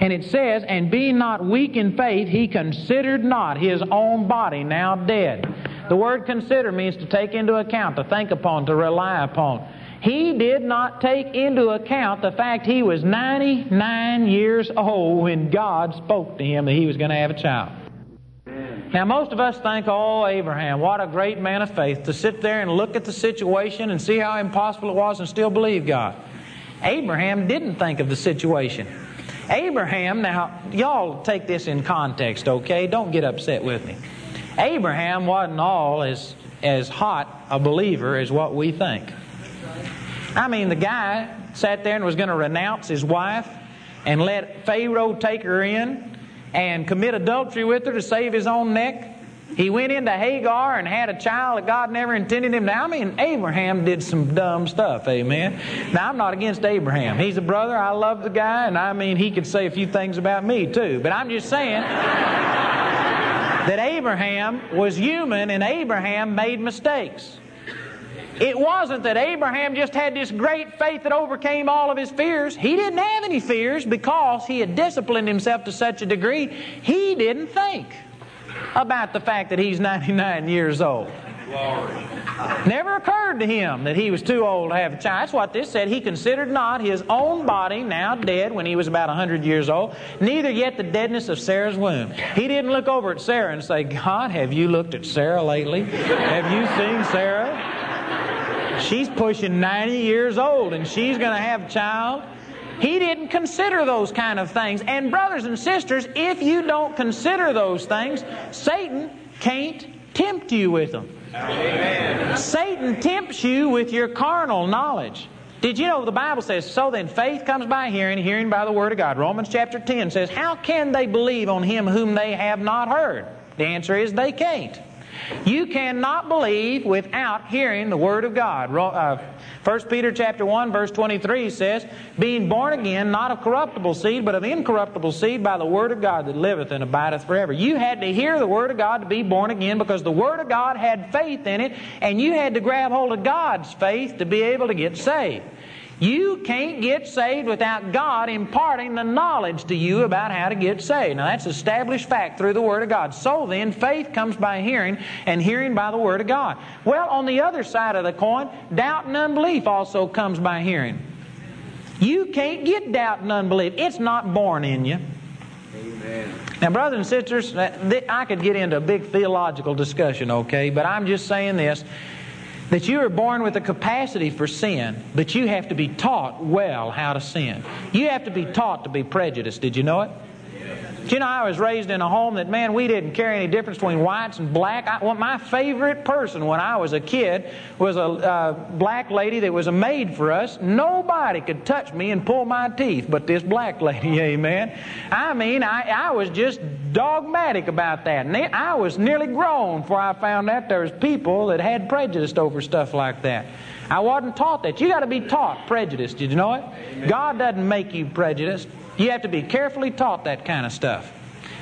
And it says, and being not weak in faith, he considered not his own body now dead. The word consider means to take into account, to think upon, to rely upon. He did not take into account the fact he was 99 years old when God spoke to him that he was going to have a child. Now, most of us think, oh, Abraham, what a great man of faith, to sit there and look at the situation and see how impossible it was and still believe God. Abraham didn't think of the situation. Abraham, now, y'all take this in context, okay? Don't get upset with me. Abraham wasn't all as hot a believer as what we think. I mean, the guy sat there and was going to renounce his wife and let Pharaoh take her in and commit adultery with her to save his own neck. He went into Hagar and had a child that God never intended him to. I mean, Abraham did some dumb stuff, amen. Now, I'm not against Abraham. He's a brother. I love the guy, and I mean, he could say a few things about me, too. But I'm just saying that Abraham was human, and Abraham made mistakes. It wasn't that Abraham just had this great faith that overcame all of his fears. He didn't have any fears because he had disciplined himself to such a degree he didn't think about the fact that he's 99 years old. Glory. Never occurred to him that he was too old to have a child. That's what this said. He considered not his own body now dead when he was about 100 years old, neither yet the deadness of Sarah's womb. He didn't look over at Sarah and say, God, have you looked at Sarah lately? Have you seen Sarah? She's pushing 90 years old, and she's going to have a child. He didn't consider those kind of things. And brothers and sisters, if you don't consider those things, Satan can't tempt you with them. Amen. Satan tempts you with your carnal knowledge. Did you know the Bible says, so then faith comes by hearing, hearing by the Word of God. Romans chapter 10 says, how can they believe on Him whom they have not heard? The answer is they can't. You cannot believe without hearing the Word of God. 1 Peter chapter 1 verse 23 says, being born again, not of corruptible seed, but of incorruptible seed by the Word of God that liveth and abideth forever. You had to hear the Word of God to be born again because the Word of God had faith in it, and you had to grab hold of God's faith to be able to get saved. You can't get saved without God imparting the knowledge to you about how to get saved. Now, that's established fact through the Word of God. So then, faith comes by hearing, and hearing by the Word of God. Well, on the other side of the coin, doubt and unbelief also comes by hearing. You can't get doubt and unbelief. It's not born in you. Amen. Now, brothers and sisters, I could get into a big theological discussion, okay? But I'm just saying this. That you are born with a capacity for sin, but you have to be taught well how to sin. You have to be taught to be prejudiced. Did you know it? Do you know I was raised in a home that, man, we didn't care any difference between whites and black. My favorite person when I was a kid was a black lady that was a maid for us. Nobody could touch me and pull my teeth but this black lady, amen. I mean, I was just dogmatic about that. And I was nearly grown before I found out there was people that had prejudice over stuff like that. I wasn't taught that. You got to be taught prejudice. Did you know it? Amen. God doesn't make you prejudiced. You have to be carefully taught that kind of stuff.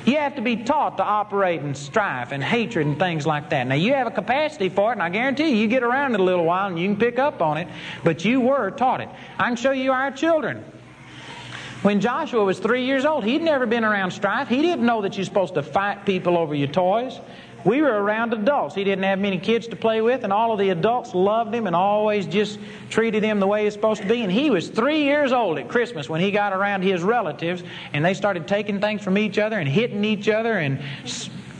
You have to be taught to operate in strife and hatred and things like that. Now, you have a capacity for it, and I guarantee you, you get around it a little while and you can pick up on it, but you were taught it. I can show you our children. When Joshua was 3 years old, he'd never been around strife. He didn't know that you're supposed to fight people over your toys. We were around adults. He didn't have many kids to play with, and all of the adults loved him and always just treated him the way he was supposed to be. And he was 3 years old at Christmas when he got around his relatives, and they started taking things from each other and hitting each other and,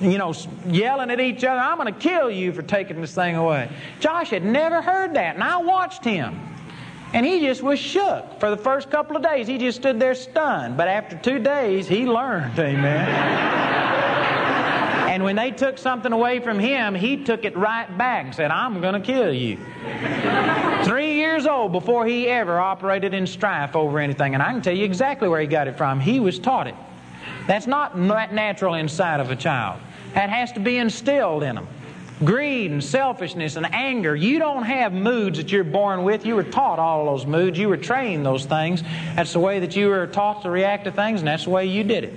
you know, yelling at each other, I'm going to kill you for taking this thing away. Josh had never heard that, and I watched him. And he just was shook. For the first couple of days, he just stood there stunned. But after 2 days, he learned, amen. And when they took something away from him, he took it right back and said, I'm going to kill you. 3 years old before he ever operated in strife over anything. And I can tell you exactly where he got it from. He was taught it. That's not natural inside of a child. That has to be instilled in them. Greed and selfishness and anger. You don't have moods that you're born with. You were taught all those moods. You were trained those things. That's the way that you were taught to react to things, and that's the way you did it.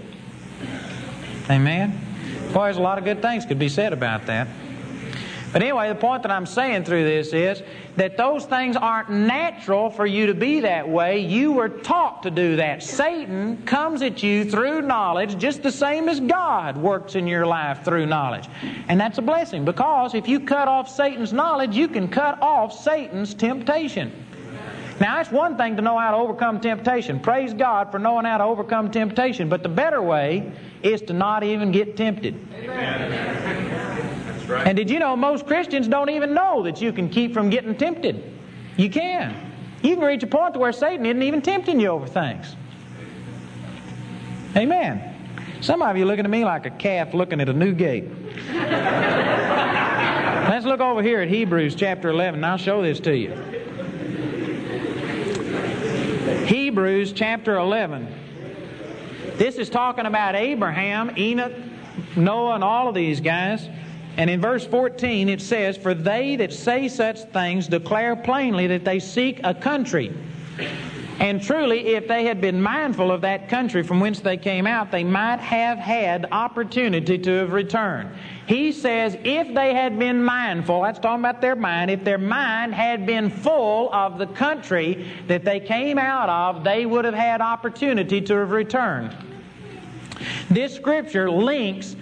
Amen? Boy, there's a lot of good things could be said about that. But anyway, the point that I'm saying through this is that those things aren't natural for you to be that way. You were taught to do that. Satan comes at you through knowledge just the same as God works in your life through knowledge. And that's a blessing because if you cut off Satan's knowledge, you can cut off Satan's temptation. Now, it's one thing to know how to overcome temptation. Praise God for knowing how to overcome temptation. But the better way is to not even get tempted. Amen. That's right. And did you know most Christians don't even know that you can keep from getting tempted? You can. You can reach a point to where Satan isn't even tempting you over things. Amen. Some of you looking at me like a calf looking at a new gate. Let's look over here at Hebrews chapter 11, and I'll show this to you. Hebrews chapter 11. This is talking about Abraham, Enoch, Noah, and all of these guys. And in verse 14 it says, for they that say such things declare plainly that they seek a country. And truly, if they had been mindful of that country from whence they came out, they might have had opportunity to have returned. He says, if they had been mindful, that's talking about their mind, if their mind had been full of the country that they came out of, they would have had opportunity to have returned. This scripture links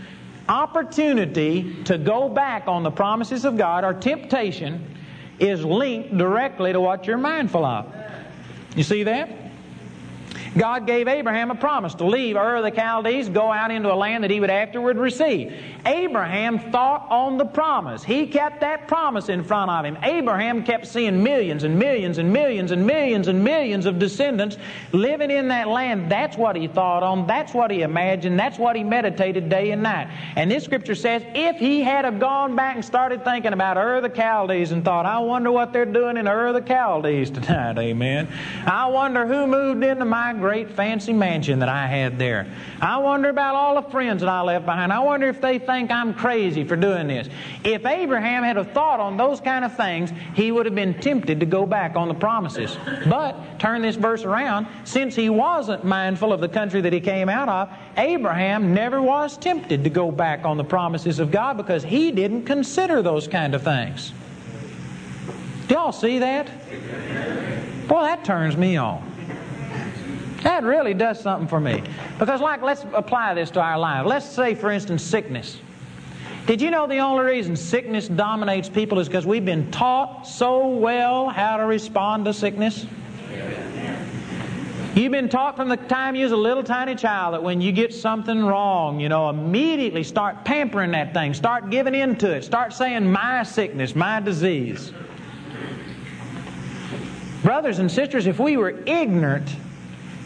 opportunity to go back on the promises of God, or temptation, is linked directly to what you're mindful of. You see that? God gave Abraham a promise to leave Ur of the Chaldees, go out into a land that he would afterward receive. Abraham thought on the promise. He kept that promise in front of him. Abraham kept seeing millions and millions and millions and millions and millions of descendants living in that land. That's what he thought on. That's what he imagined. That's what he meditated day and night. And this scripture says, if he had have gone back and started thinking about Ur of the Chaldees and thought, I wonder what they're doing in Ur of the Chaldees tonight, amen. I wonder who moved into my great fancy mansion that I had there. I wonder about all the friends that I left behind. I wonder if they think I'm crazy for doing this. If Abraham had have thought on those kind of things, he would have been tempted to go back on the promises. But, turn this verse around, since he wasn't mindful of the country that he came out of, Abraham never was tempted to go back on the promises of God because he didn't consider those kind of things. Do y'all see that? Boy, that turns me on. That really does something for me. Because let's apply this to our lives. Let's say, for instance, sickness. Did you know the only reason sickness dominates people is because we've been taught so well how to respond to sickness? You've been taught from the time you was a little tiny child that when you get something wrong, immediately start pampering that thing, start giving in to it, start saying, my sickness, my disease. Brothers and sisters, if we were ignorant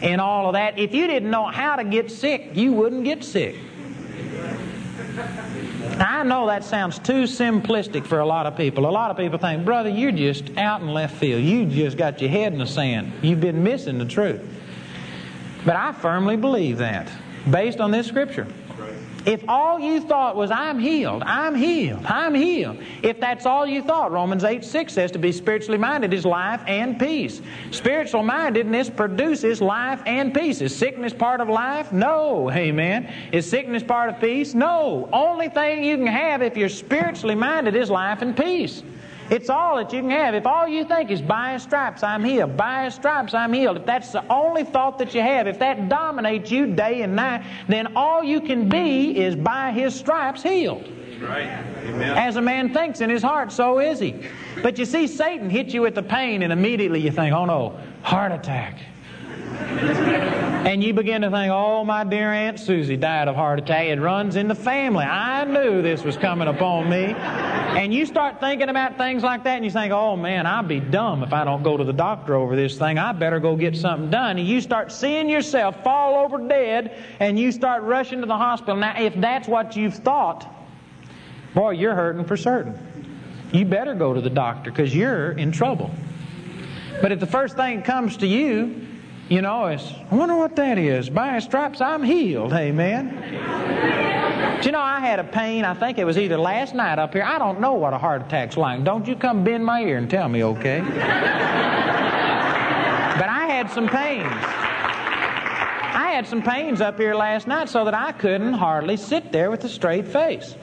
in all of that, if you didn't know how to get sick, you wouldn't get sick. Now, I know that sounds too simplistic for a lot of people. A lot of people think, brother, you're just out in left field. You just got your head in the sand. You've been missing the truth. But I firmly believe that, based on this scripture. If all you thought was, I'm healed, I'm healed, I'm healed. If that's all you thought, Romans 8:6 says to be spiritually minded is life and peace. Spiritual mindedness produces life and peace. Is sickness part of life? No. Amen. Is sickness part of peace? No. Only thing you can have if you're spiritually minded is life and peace. It's all that you can have. If all you think is, by His stripes I'm healed, by His stripes I'm healed, if that's the only thought that you have, if that dominates you day and night, then all you can be is by His stripes healed. Right. Amen. As a man thinks in his heart, so is he. But you see, Satan hits you with the pain and immediately you think, oh no, heart attack. And you begin to think, oh, my dear Aunt Susie died of heart attack. It runs in the family. I knew this was coming upon me. And you start thinking about things like that, and you think, oh, man, I'd be dumb if I don't go to the doctor over this thing. I better go get something done. And you start seeing yourself fall over dead, and you start rushing to the hospital. Now, if that's what you've thought, boy, you're hurting for certain. You better go to the doctor because you're in trouble. But if the first thing comes to you, it's, I wonder what that is. By His stripes, I'm healed. Amen. But I had a pain, I think it was either last night up here. I don't know what a heart attack's like. Don't you come bend my ear and tell me, okay? But I had some pains up here last night so that I couldn't hardly sit there with a straight face.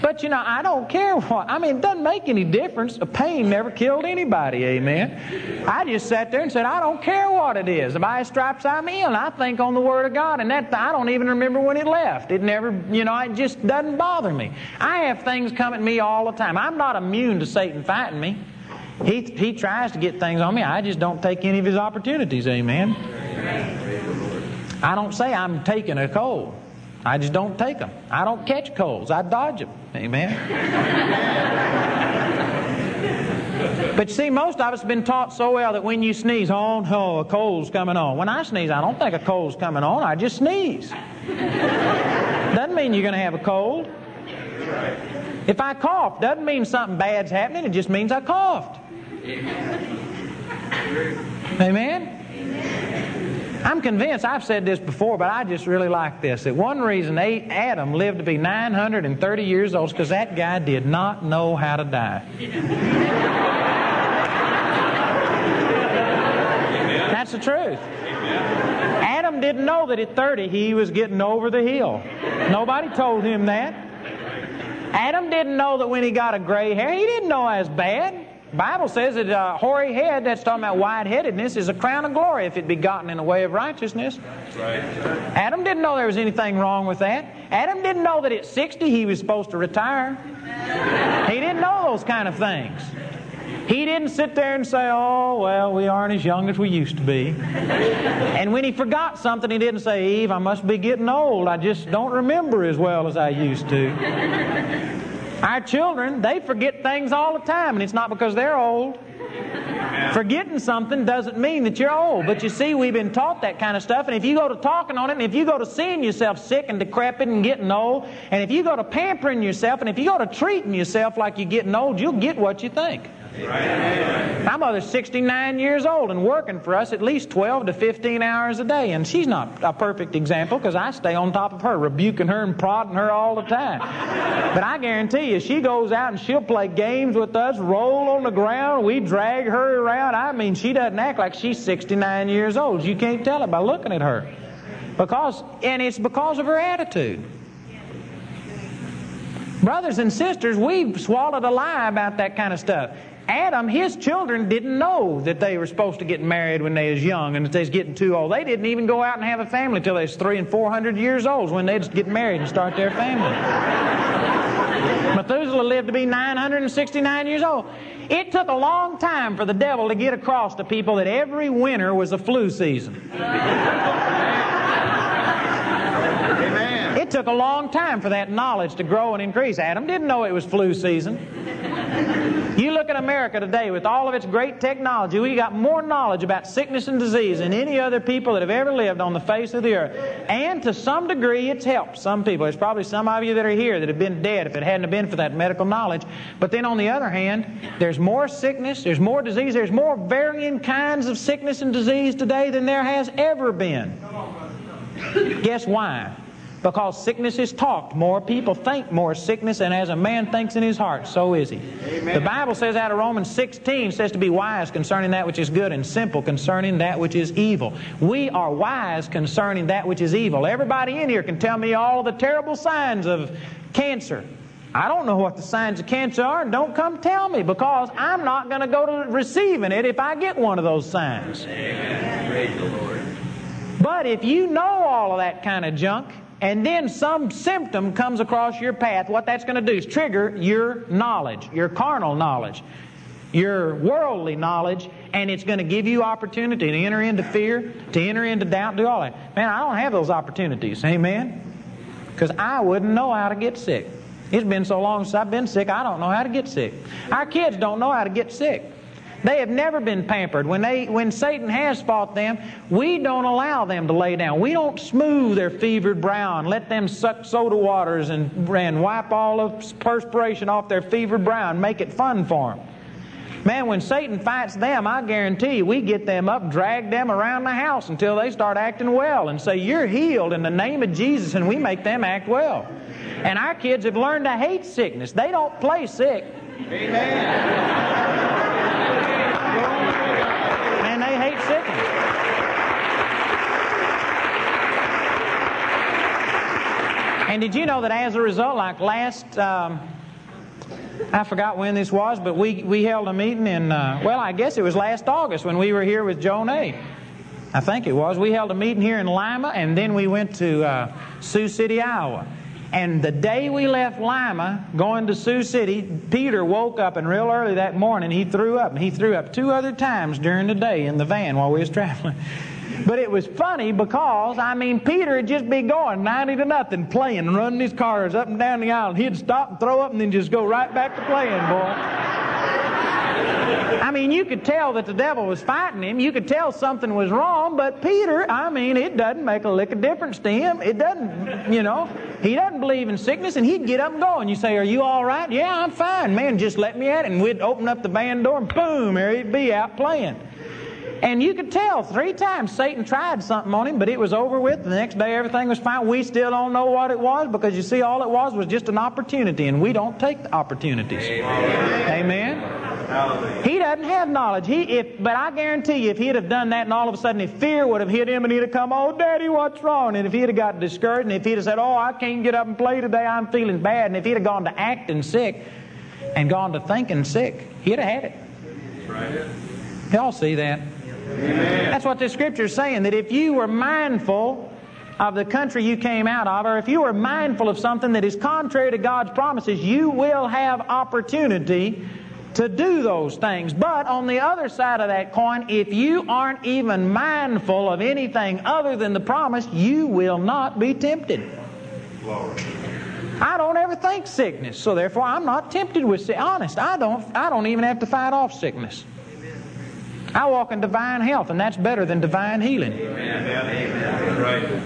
But, I don't care what. I mean, it doesn't make any difference. A pain never killed anybody, amen. I just sat there and said, I don't care what it is. By His stripes I'm healed. I think on the Word of God, and that I don't even remember when it left. It never, it just doesn't bother me. I have things come at me all the time. I'm not immune to Satan fighting me. He tries to get things on me. I just don't take any of his opportunities, amen. I don't say I'm taking a cold. I just don't take them. I don't catch colds. I dodge them. Amen. But you see, most of us have been taught so well that when you sneeze, oh, no, a cold's coming on. When I sneeze, I don't think a cold's coming on. I just sneeze. Doesn't mean you're going to have a cold. If I cough, doesn't mean something bad's happening. It just means I coughed. Amen? I'm convinced, I've said this before, but I just really like this, that one reason Adam lived to be 930 years old is because that guy did not know how to die. Amen. That's the truth. Amen. Adam didn't know that at 30 he was getting over the hill. Nobody told him that. Adam didn't know that when he got a gray hair, he didn't know that was bad. Bible says that a hoary head, that's talking about wide-headedness, is a crown of glory if it be gotten in the way of righteousness. Right. Adam didn't know there was anything wrong with that. Adam didn't know that at 60 he was supposed to retire. He didn't know those kind of things. He didn't sit there and say, oh, well, we aren't as young as we used to be. And when he forgot something, he didn't say, Eve, I must be getting old. I just don't remember as well as I used to. Our children, they forget things all the time, and it's not because they're old. Forgetting something doesn't mean that you're old. But you see, we've been taught that kind of stuff, and if you go to talking on it, and if you go to seeing yourself sick and decrepit and getting old, and if you go to pampering yourself, and if you go to treating yourself like you're getting old, you'll get what you think. Right. My mother's 69 years old and working for us at least 12 to 15 hours a day, and she's not a perfect example because I stay on top of her, rebuking her and prodding her all the time. But I guarantee you, she goes out and she'll play games with us, roll on the ground, we drag her around. I mean, she doesn't act like she's 69 years old. You can't tell it by looking at her. And it's because of her attitude. Brothers and sisters, we've swallowed a lie about that kind of stuff. Adam, his children didn't know that they were supposed to get married when they was young and that they was getting too old. They didn't even go out and have a family till they was 300 and 400 years old when they'd get married and start their family. Methuselah lived to be 969 years old. It took a long time for the devil to get across to people that every winter was a flu season. It took a long time for that knowledge to grow and increase. Adam didn't know it was flu season. You look at America today with all of its great technology, we got more knowledge about sickness and disease than any other people that have ever lived on the face of the earth. And to some degree, it's helped some people. There's probably some of you that are here that have been dead if it hadn't been for that medical knowledge. But then on the other hand, there's more sickness, there's more disease, there's more varying kinds of sickness and disease today than there has ever been. Guess why? Because sickness is talked more, people think more sickness, and as a man thinks in his heart, so is he. Amen. The Bible says out of Romans 16, says to be wise concerning that which is good and simple concerning that which is evil. We are wise concerning that which is evil. Everybody in here can tell me all the terrible signs of cancer. I don't know what the signs of cancer are, and don't come tell me, because I'm not going to go to receiving it if I get one of those signs. Amen. Praise the Lord. But if you know all of that kind of junk, and then some symptom comes across your path, what that's going to do is trigger your knowledge, your carnal knowledge, your worldly knowledge, and it's going to give you opportunity to enter into fear, to enter into doubt, do all that. Man, I don't have those opportunities, amen? Because I wouldn't know how to get sick. It's been so long since I've been sick, I don't know how to get sick. Our kids don't know how to get sick. They have never been pampered. When Satan has fought them, we don't allow them to lay down. We don't smooth their fevered brow and let them suck soda waters and wipe all of perspiration off their fevered brow and make it fun for them. Man, when Satan fights them, I guarantee you, we get them up, drag them around the house until they start acting well and say, you're healed in the name of Jesus, and we make them act well. And our kids have learned to hate sickness. They don't play sick. Amen. And they hate sickness. And did you know that as a result, like last, I forgot when this was, but we held a meeting in, well, I guess it was last August when we were here with Joan. I think it was. We held a meeting here in Lima, and then we went to Sioux City, Iowa. And the day we left Lima, going to Sioux City, Peter woke up, and real early that morning, he threw up. And he threw up two other times during the day in the van while we was traveling. But it was funny because, I mean, Peter would just be going 90 to nothing, playing, running his cars up and down the aisle. He'd stop and throw up and then just go right back to playing, boy. I mean, you could tell that the devil was fighting him. You could tell something was wrong. But Peter, I mean, it doesn't make a lick of difference to him. It doesn't, you know. He doesn't believe in sickness, and he'd get up and go. And you say, are you all right? Yeah, I'm fine. Man, just let me at it. And we'd open up the van door, and boom, there he'd be out playing. And you could tell 3 times Satan tried something on him, but it was over with. The next day, everything was fine. We still don't know what it was, because you see, all it was just an opportunity, and we don't take the opportunities. Amen. Amen. He doesn't have knowledge. But I guarantee you, if he'd have done that, and all of a sudden if fear would have hit him, and he'd have come, oh, Daddy, what's wrong? And if he'd have got discouraged, and if he'd have said, oh, I can't get up and play today, I'm feeling bad, and if he'd have gone to acting sick and gone to thinking sick, he'd have had it. Right. Y'all see that? Amen. That's what this scripture is saying, that if you were mindful of the country you came out of, or if you were mindful of something that is contrary to God's promises, you will have opportunity to do those things. But on the other side of that coin, if you aren't even mindful of anything other than the promise, you will not be tempted. Glory. I don't ever think sickness, so therefore I'm not tempted with sickness. Honest, I don't even have to fight off sickness. I walk in divine health, and that's better than divine healing. Amen. Right.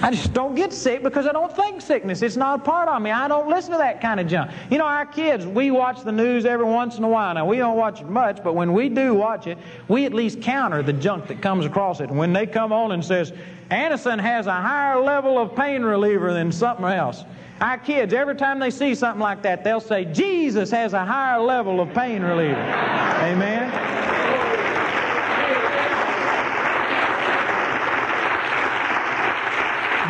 I just don't get sick because I don't think sickness. It's not a part of me. I don't listen to that kind of junk. You know, our kids, we watch the news every once in a while. Now, we don't watch it much, but when we do watch it, we at least counter the junk that comes across it. And when they come on and says, Anacin has a higher level of pain reliever than something else. Our kids, every time they see something like that, they'll say, Jesus has a higher level of pain reliever. Amen?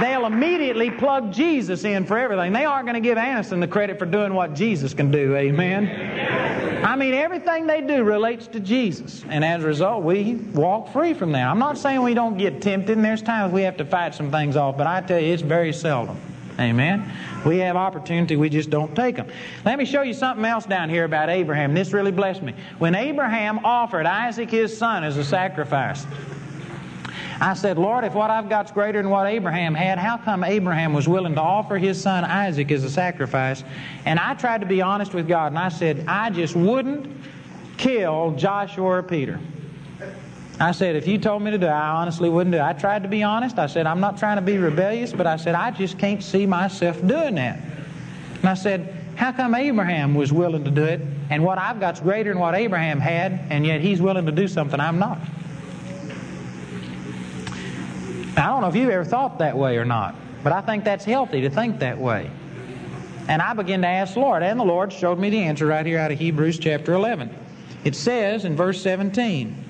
They'll immediately plug Jesus in for everything. They aren't going to give Anacin the credit for doing what Jesus can do. Amen? I mean, everything they do relates to Jesus. And as a result, we walk free from that. I'm not saying we don't get tempted, and there's times we have to fight some things off, but I tell you, it's very seldom. Amen? We have opportunity, we just don't take them. Let me show you something else down here about Abraham. This really blessed me. When Abraham offered Isaac his son as a sacrifice, I said, Lord, if what I've got's greater than what Abraham had, how come Abraham was willing to offer his son Isaac as a sacrifice? And I tried to be honest with God, and I said, I just wouldn't kill Joshua or Peter. I said, if you told me to do it, I honestly wouldn't do it. I tried to be honest. I said, I'm not trying to be rebellious, but I said, I just can't see myself doing that. And I said, how come Abraham was willing to do it, and what I've got's greater than what Abraham had, and yet he's willing to do something I'm not? Now, I don't know if you've ever thought that way or not, but I think that's healthy to think that way. And I began to ask the Lord, and the Lord showed me the answer right here out of Hebrews chapter 11. It says in verse 17,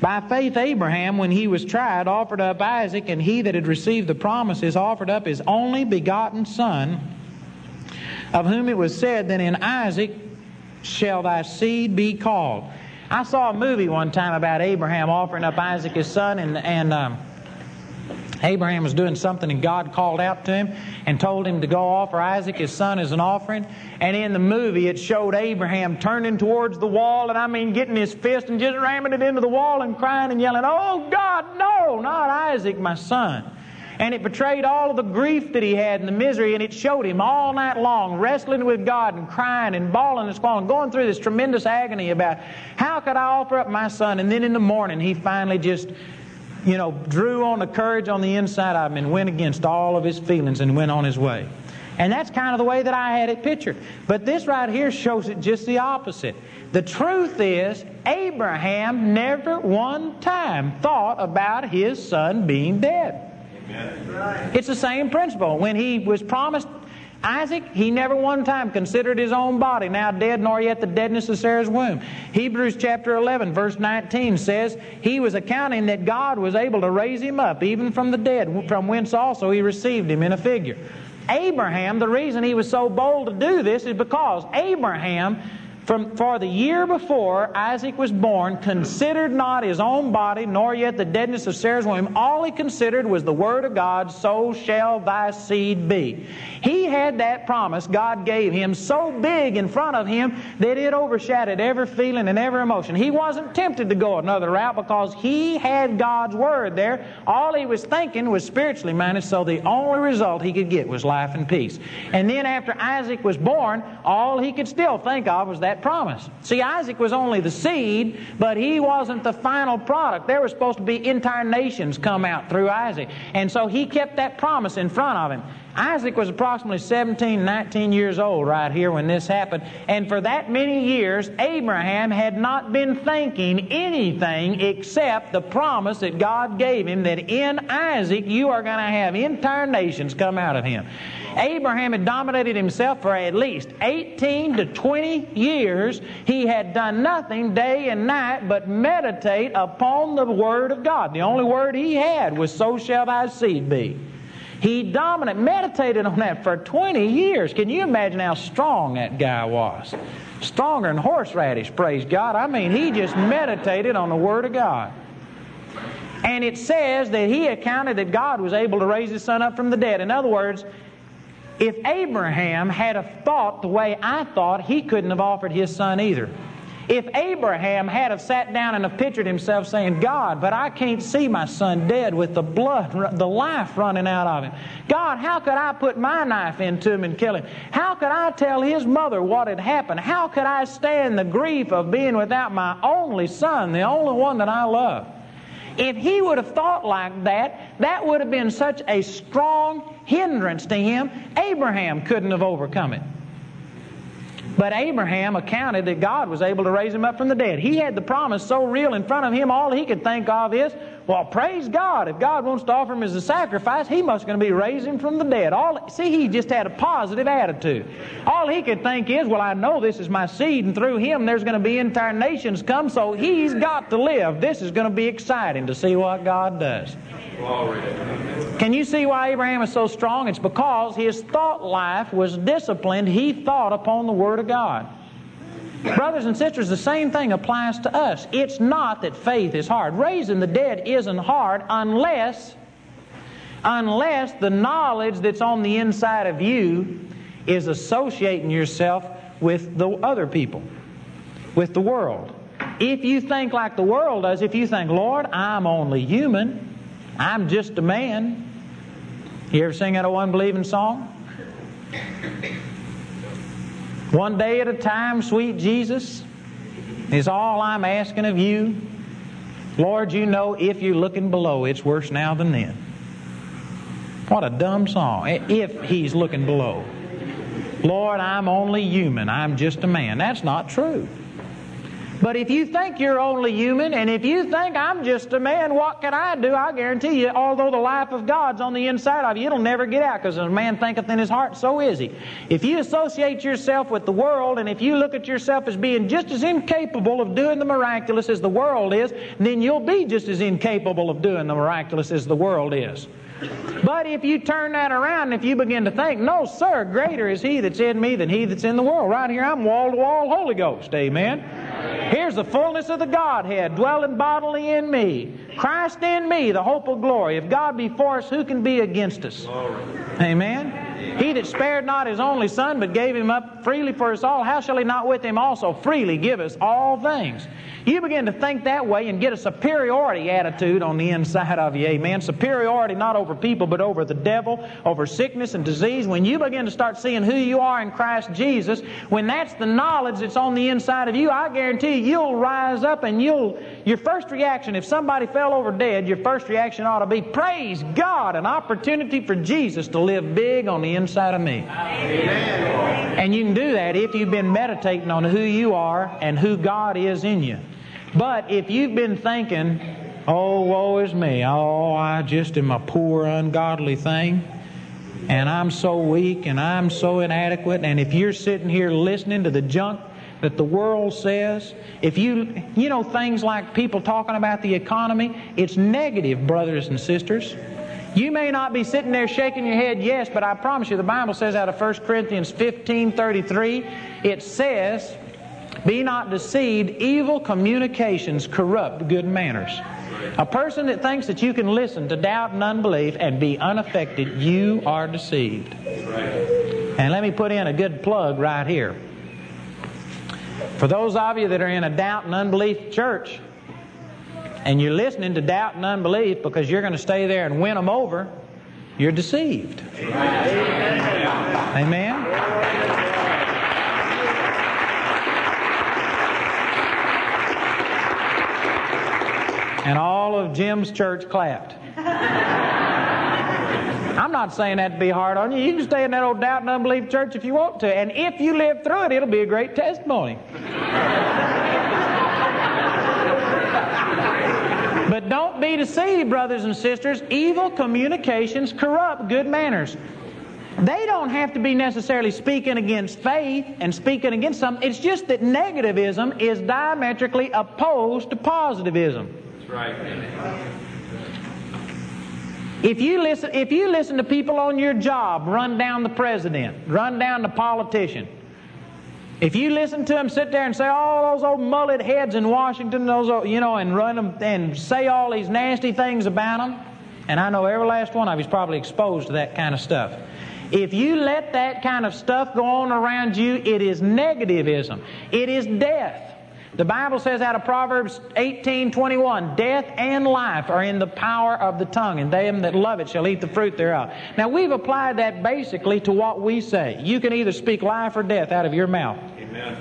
by faith Abraham, when he was tried, offered up Isaac, and he that had received the promises offered up his only begotten son, of whom it was said, that in Isaac shall thy seed be called. I saw a movie one time about Abraham offering up Isaac his son, and Abraham was doing something, and God called out to him and told him to go offer Isaac his son as an offering. And in the movie, it showed Abraham turning towards the wall, and I mean getting his fist and just ramming it into the wall and crying and yelling, oh God, no, not Isaac, my son. And it portrayed all of the grief that he had and the misery, and it showed him all night long wrestling with God and crying and bawling and squalling, going through this tremendous agony about how could I offer up my son? And then in the morning, he finally just, you know, drew on the courage on the inside of him and went against all of his feelings and went on his way. And that's kind of the way that I had it pictured. But this right here shows it just the opposite. The truth is, Abraham never one time thought about his son being dead. Amen. It's the same principle. When he was promised Isaac, he never one time considered his own body now dead, nor yet the deadness of Sarah's womb. Hebrews chapter 11, verse 19 says, he was accounting that God was able to raise him up, even from the dead, from whence also he received him in a figure. Abraham, the reason he was so bold to do this is because Abraham, for the year before Isaac was born, considered not his own body, nor yet the deadness of Sarah's womb. All he considered was the word of God, so shall thy seed be. He had that promise God gave him so big in front of him that it overshadowed every feeling and every emotion. He wasn't tempted to go another route because he had God's word there. All he was thinking was spiritually minded, so the only result he could get was life and peace. And then after Isaac was born, all he could still think of was that promise. See, Isaac was only the seed, but he wasn't the final product. There were supposed to be entire nations come out through Isaac. And so he kept that promise in front of him. Isaac was approximately 17, 19 years old right here when this happened. And for that many years, Abraham had not been thinking anything except the promise that God gave him that in Isaac you are going to have entire nations come out of him. Abraham had dominated himself for at least 18 to 20 years. He had done nothing day and night but meditate upon the word of God. The only word he had was, so shall thy seed be. He meditated on that for 20 years. Can you imagine how strong that guy was? Stronger than horseradish, praise God. I mean, he just meditated on the Word of God. And it says that he accounted that God was able to raise his son up from the dead. In other words, If Abraham had have thought the way I thought, he couldn't have offered his son either. If Abraham had have sat down and have pictured himself saying, God, but I can't see my son dead with the blood, the life running out of him. God, how could I put my knife into him and kill him? How could I tell his mother what had happened? How could I stand the grief of being without my only son, the only one that I love? If he would have thought like that, that would have been such a strong hindrance to him, Abraham couldn't have overcome it. But Abraham accounted that God was able to raise him up from the dead. He had the promise so real in front of him, all he could think of is, well, praise God. If God wants to offer him as a sacrifice, he must going to be raising from the dead. He just had a positive attitude. All he could think is, well, I know this is my seed, and through him there's going to be entire nations come, so he's got to live. This is going to be exciting to see what God does. Glory. Can you see why Abraham is so strong? It's because his thought life was disciplined. He thought upon the Word of God. Brothers and sisters, the same thing applies to us. It's not that faith is hard. Raising the dead isn't hard unless the knowledge that's on the inside of you is associating yourself with the other people, with the world. If you think like the world does, if you think, Lord, I'm only human, I'm just a man. You ever sing that old unbelieving song? One day at a time, sweet Jesus, is all I'm asking of you. Lord, you know if you're looking below, it's worse now than then. What a dumb song, if he's looking below. Lord, I'm only human, I'm just a man. That's not true. But if you think you're only human, and if you think I'm just a man, what can I do? I guarantee you, although the life of God's on the inside of you, it'll never get out, because a man thinketh in his heart, so is he. If you associate yourself with the world, and if you look at yourself as being just as incapable of doing the miraculous as the world is, then you'll be just as incapable of doing the miraculous as the world is. But if you turn that around and if you begin to think, no, sir, greater is he that's in me than he that's in the world. Right here, I'm wall-to-wall Holy Ghost. Amen. Here's the fullness of the Godhead, dwelling bodily in me. Christ in me, the hope of glory. If God be for us, who can be against us? Amen. He that spared not his only son, but gave him up freely for us all, how shall he not with him also freely give us all things? You begin to think that way and get a superiority attitude on the inside of you, amen. Superiority not over people, but over the devil, over sickness and disease. When you begin to start seeing who you are in Christ Jesus, when that's the knowledge that's on the inside of you, I guarantee you'll rise up and your first reaction, if somebody fell over dead, your first reaction ought to be, praise God, an opportunity for Jesus to live big on the inside of me. Amen. And you can do that if you've been meditating on who you are and who God is in you. But if you've been thinking, oh, woe is me, oh, I just am a poor, ungodly thing, and I'm so weak, and I'm so inadequate, and if you're sitting here listening to the junk that the world says, if you know, things like people talking about the economy, it's negative, brothers and sisters. You may not be sitting there shaking your head, yes, but I promise you, the Bible says out of 1 Corinthians 15:33, it says, be not deceived, evil communications corrupt good manners. A person that thinks that you can listen to doubt and unbelief and be unaffected, you are deceived. And let me put in a good plug right here. For those of you that are in a doubt and unbelief church, and you're listening to doubt and unbelief because you're going to stay there and win them over, you're deceived. Amen? And all of Jim's church clapped. I'm not saying that to be hard on you. You can stay in that old doubt and unbelief church if you want to. And if you live through it, it'll be a great testimony. But don't be deceived, brothers and sisters. Evil communications corrupt good manners. They don't have to be necessarily speaking against faith and speaking against something. It's just that negativism is diametrically opposed to positivism. Right. If you listen to people on your job run down the president, run down the politician, if you listen to them sit there and say, all those old mullet heads in Washington, those old, and run them and say all these nasty things about them, and I know every last one of you is probably exposed to that kind of stuff. If you let that kind of stuff go on around you, it is negativism. It is death. The Bible says out of Proverbs 18:21, death and life are in the power of the tongue, and they that love it shall eat the fruit thereof. Now, we've applied that basically to what we say. You can either speak life or death out of your mouth. Amen.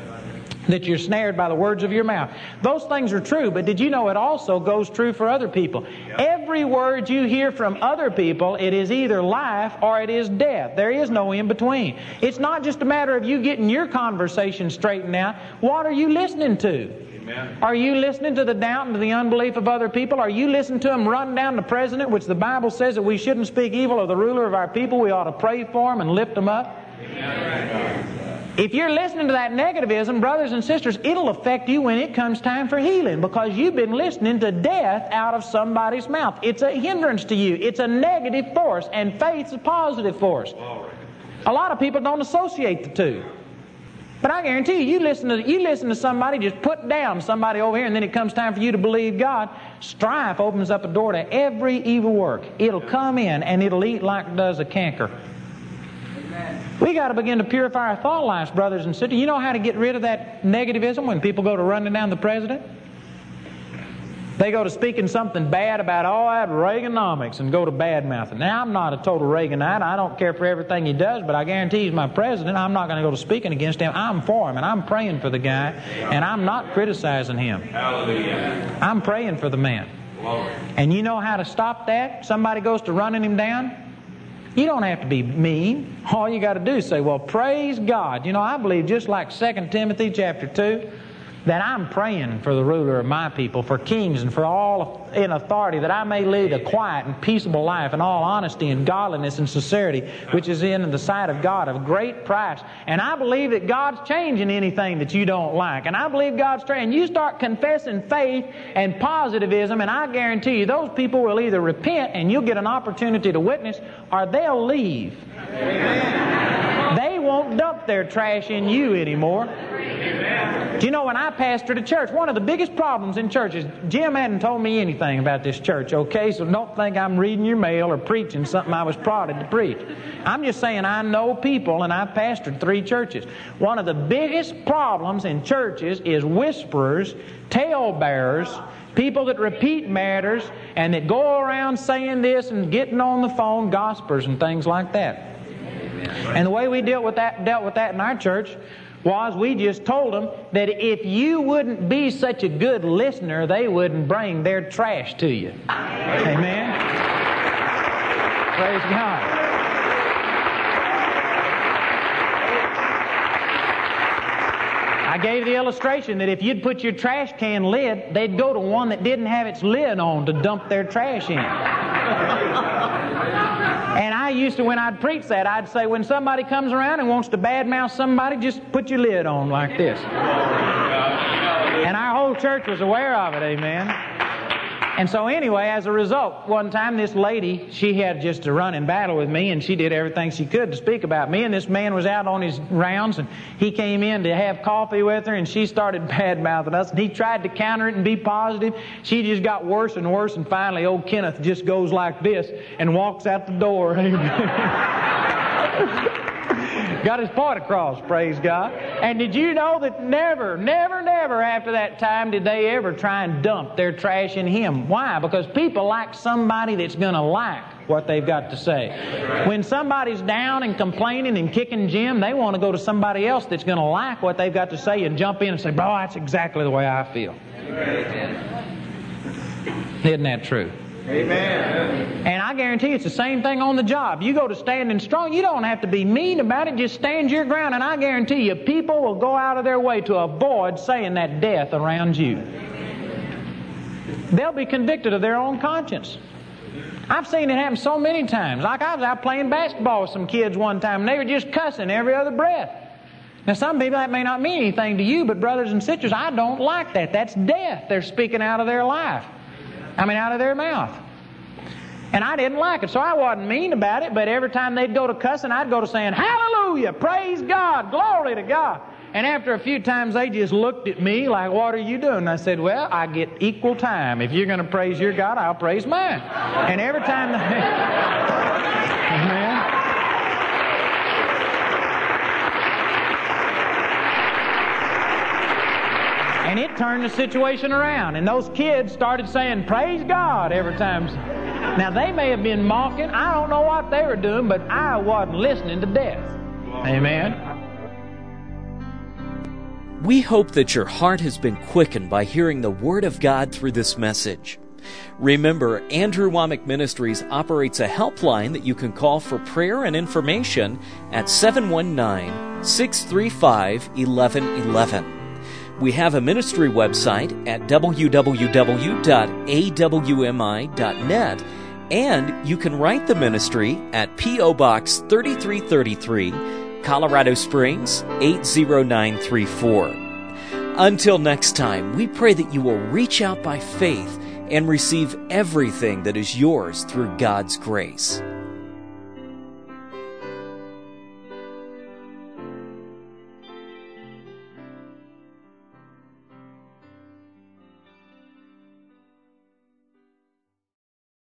That you're snared by the words of your mouth. Those things are true, but did you know it also goes true for other people? Yep. Every word you hear from other people, it is either life or it is death. There is no in between. It's not just a matter of you getting your conversation straightened out. What are you listening to? Amen. Are you listening to the doubt and to the unbelief of other people? Are you listening to them run down the president, which the Bible says that we shouldn't speak evil of the ruler of our people? We ought to pray for him and lift him up. Amen. If you're listening to that negativism, brothers and sisters, it'll affect you when it comes time for healing, because you've been listening to death out of somebody's mouth. It's a hindrance to you. It's a negative force, and faith's a positive force. A lot of people don't associate the two. But I guarantee you, you listen to somebody just put down somebody over here, and then it comes time for you to believe God. Strife opens up a door to every evil work. It'll come in, and it'll eat like it does a canker. We got to begin to purify our thought lives, brothers and sisters. You know how to get rid of that negativism when people go to running down the president? They go to speaking something bad about all that Reaganomics and go to bad-mouthing. Now, I'm not a total Reaganite. I don't care for everything he does, but I guarantee he's my president. I'm not going to go to speaking against him. I'm for him, and I'm praying for the guy, and I'm not criticizing him. Hallelujah. I'm praying for the man. Glory. And you know how to stop that? Somebody goes to running him down? You don't have to be mean. All you got to do is say, well, praise God. You know, I believe just like 2 Timothy chapter 2, that I'm praying for the ruler of my people, for kings and for all in authority, that I may lead a quiet and peaceable life in all honesty and godliness and sincerity, which is in the sight of God of great price. And I believe that God's changing anything that you don't like. And I believe God's changing. You start confessing faith and positivism, and I guarantee you those people will either repent and you'll get an opportunity to witness, or they'll leave. Amen. They won't dump their trash in you anymore. Do you know, when I pastored a church, one of the biggest problems in churches, Jim hadn't told me anything about this church, okay? So don't think I'm reading your mail or preaching something I was prodded to preach. I'm just saying I know people, and I pastored 3 churches. One of the biggest problems in churches is whisperers, talebearers, people that repeat matters, and that go around saying this and getting on the phone, gossipers and things like that. And the way we dealt with that in our church was we just told them that if you wouldn't be such a good listener, they wouldn't bring their trash to you. Amen? Praise God. I gave the illustration that if you'd put your trash can lid, they'd go to one that didn't have its lid on to dump their trash in. And I used to, when I'd preach that, I'd say, when somebody comes around and wants to badmouth somebody, just put your lid on like this. And our whole church was aware of it, amen. And so anyway, as a result, one time this lady, she had just a run-in battle with me, and she did everything she could to speak about me. And this man was out on his rounds, and he came in to have coffee with her, and she started bad-mouthing us. And he tried to counter it and be positive. She just got worse and worse, and finally old Kenneth just goes like this and walks out the door. Got his point across, praise God. And did you know that never after that time did they ever try and dump their trash in him? Why? Because people like somebody that's going to like what they've got to say. When somebody's down and complaining and kicking Jim, they want to go to somebody else that's going to like what they've got to say and jump in and say, bro, that's exactly the way I feel. Amen. Isn't that true? Amen. And I guarantee it's the same thing on the job. You go to standing strong, you don't have to be mean about it, just stand your ground, and I guarantee you people will go out of their way to avoid saying that death around you. They'll be convicted of their own conscience. I've seen it happen so many times. Like I was out playing basketball with some kids one time, and they were just cussing every other breath. Now, some people, that may not mean anything to you, but brothers and sisters, I don't like that. That's death. They're speaking out of their life. I mean, out of their mouth. And I didn't like it, so I wasn't mean about it, but every time they'd go to cussing, I'd go to saying, hallelujah, praise God, glory to God. And after a few times, they just looked at me like, what are you doing? And I said, well, I get equal time. If you're going to praise your God, I'll praise mine. And every time they... Amen. And it turned the situation around. And those kids started saying, praise God, every time. Now, they may have been mocking. I don't know what they were doing, but I wasn't listening to death. Amen. We hope that your heart has been quickened by hearing the Word of God through this message. Remember, Andrew Womack Ministries operates a helpline that you can call for prayer and information at 719-635-1111. We have a ministry website at www.awmi.net, and you can write the ministry at P.O. Box 3333, Colorado Springs 80934. Until next time, we pray that you will reach out by faith and receive everything that is yours through God's grace.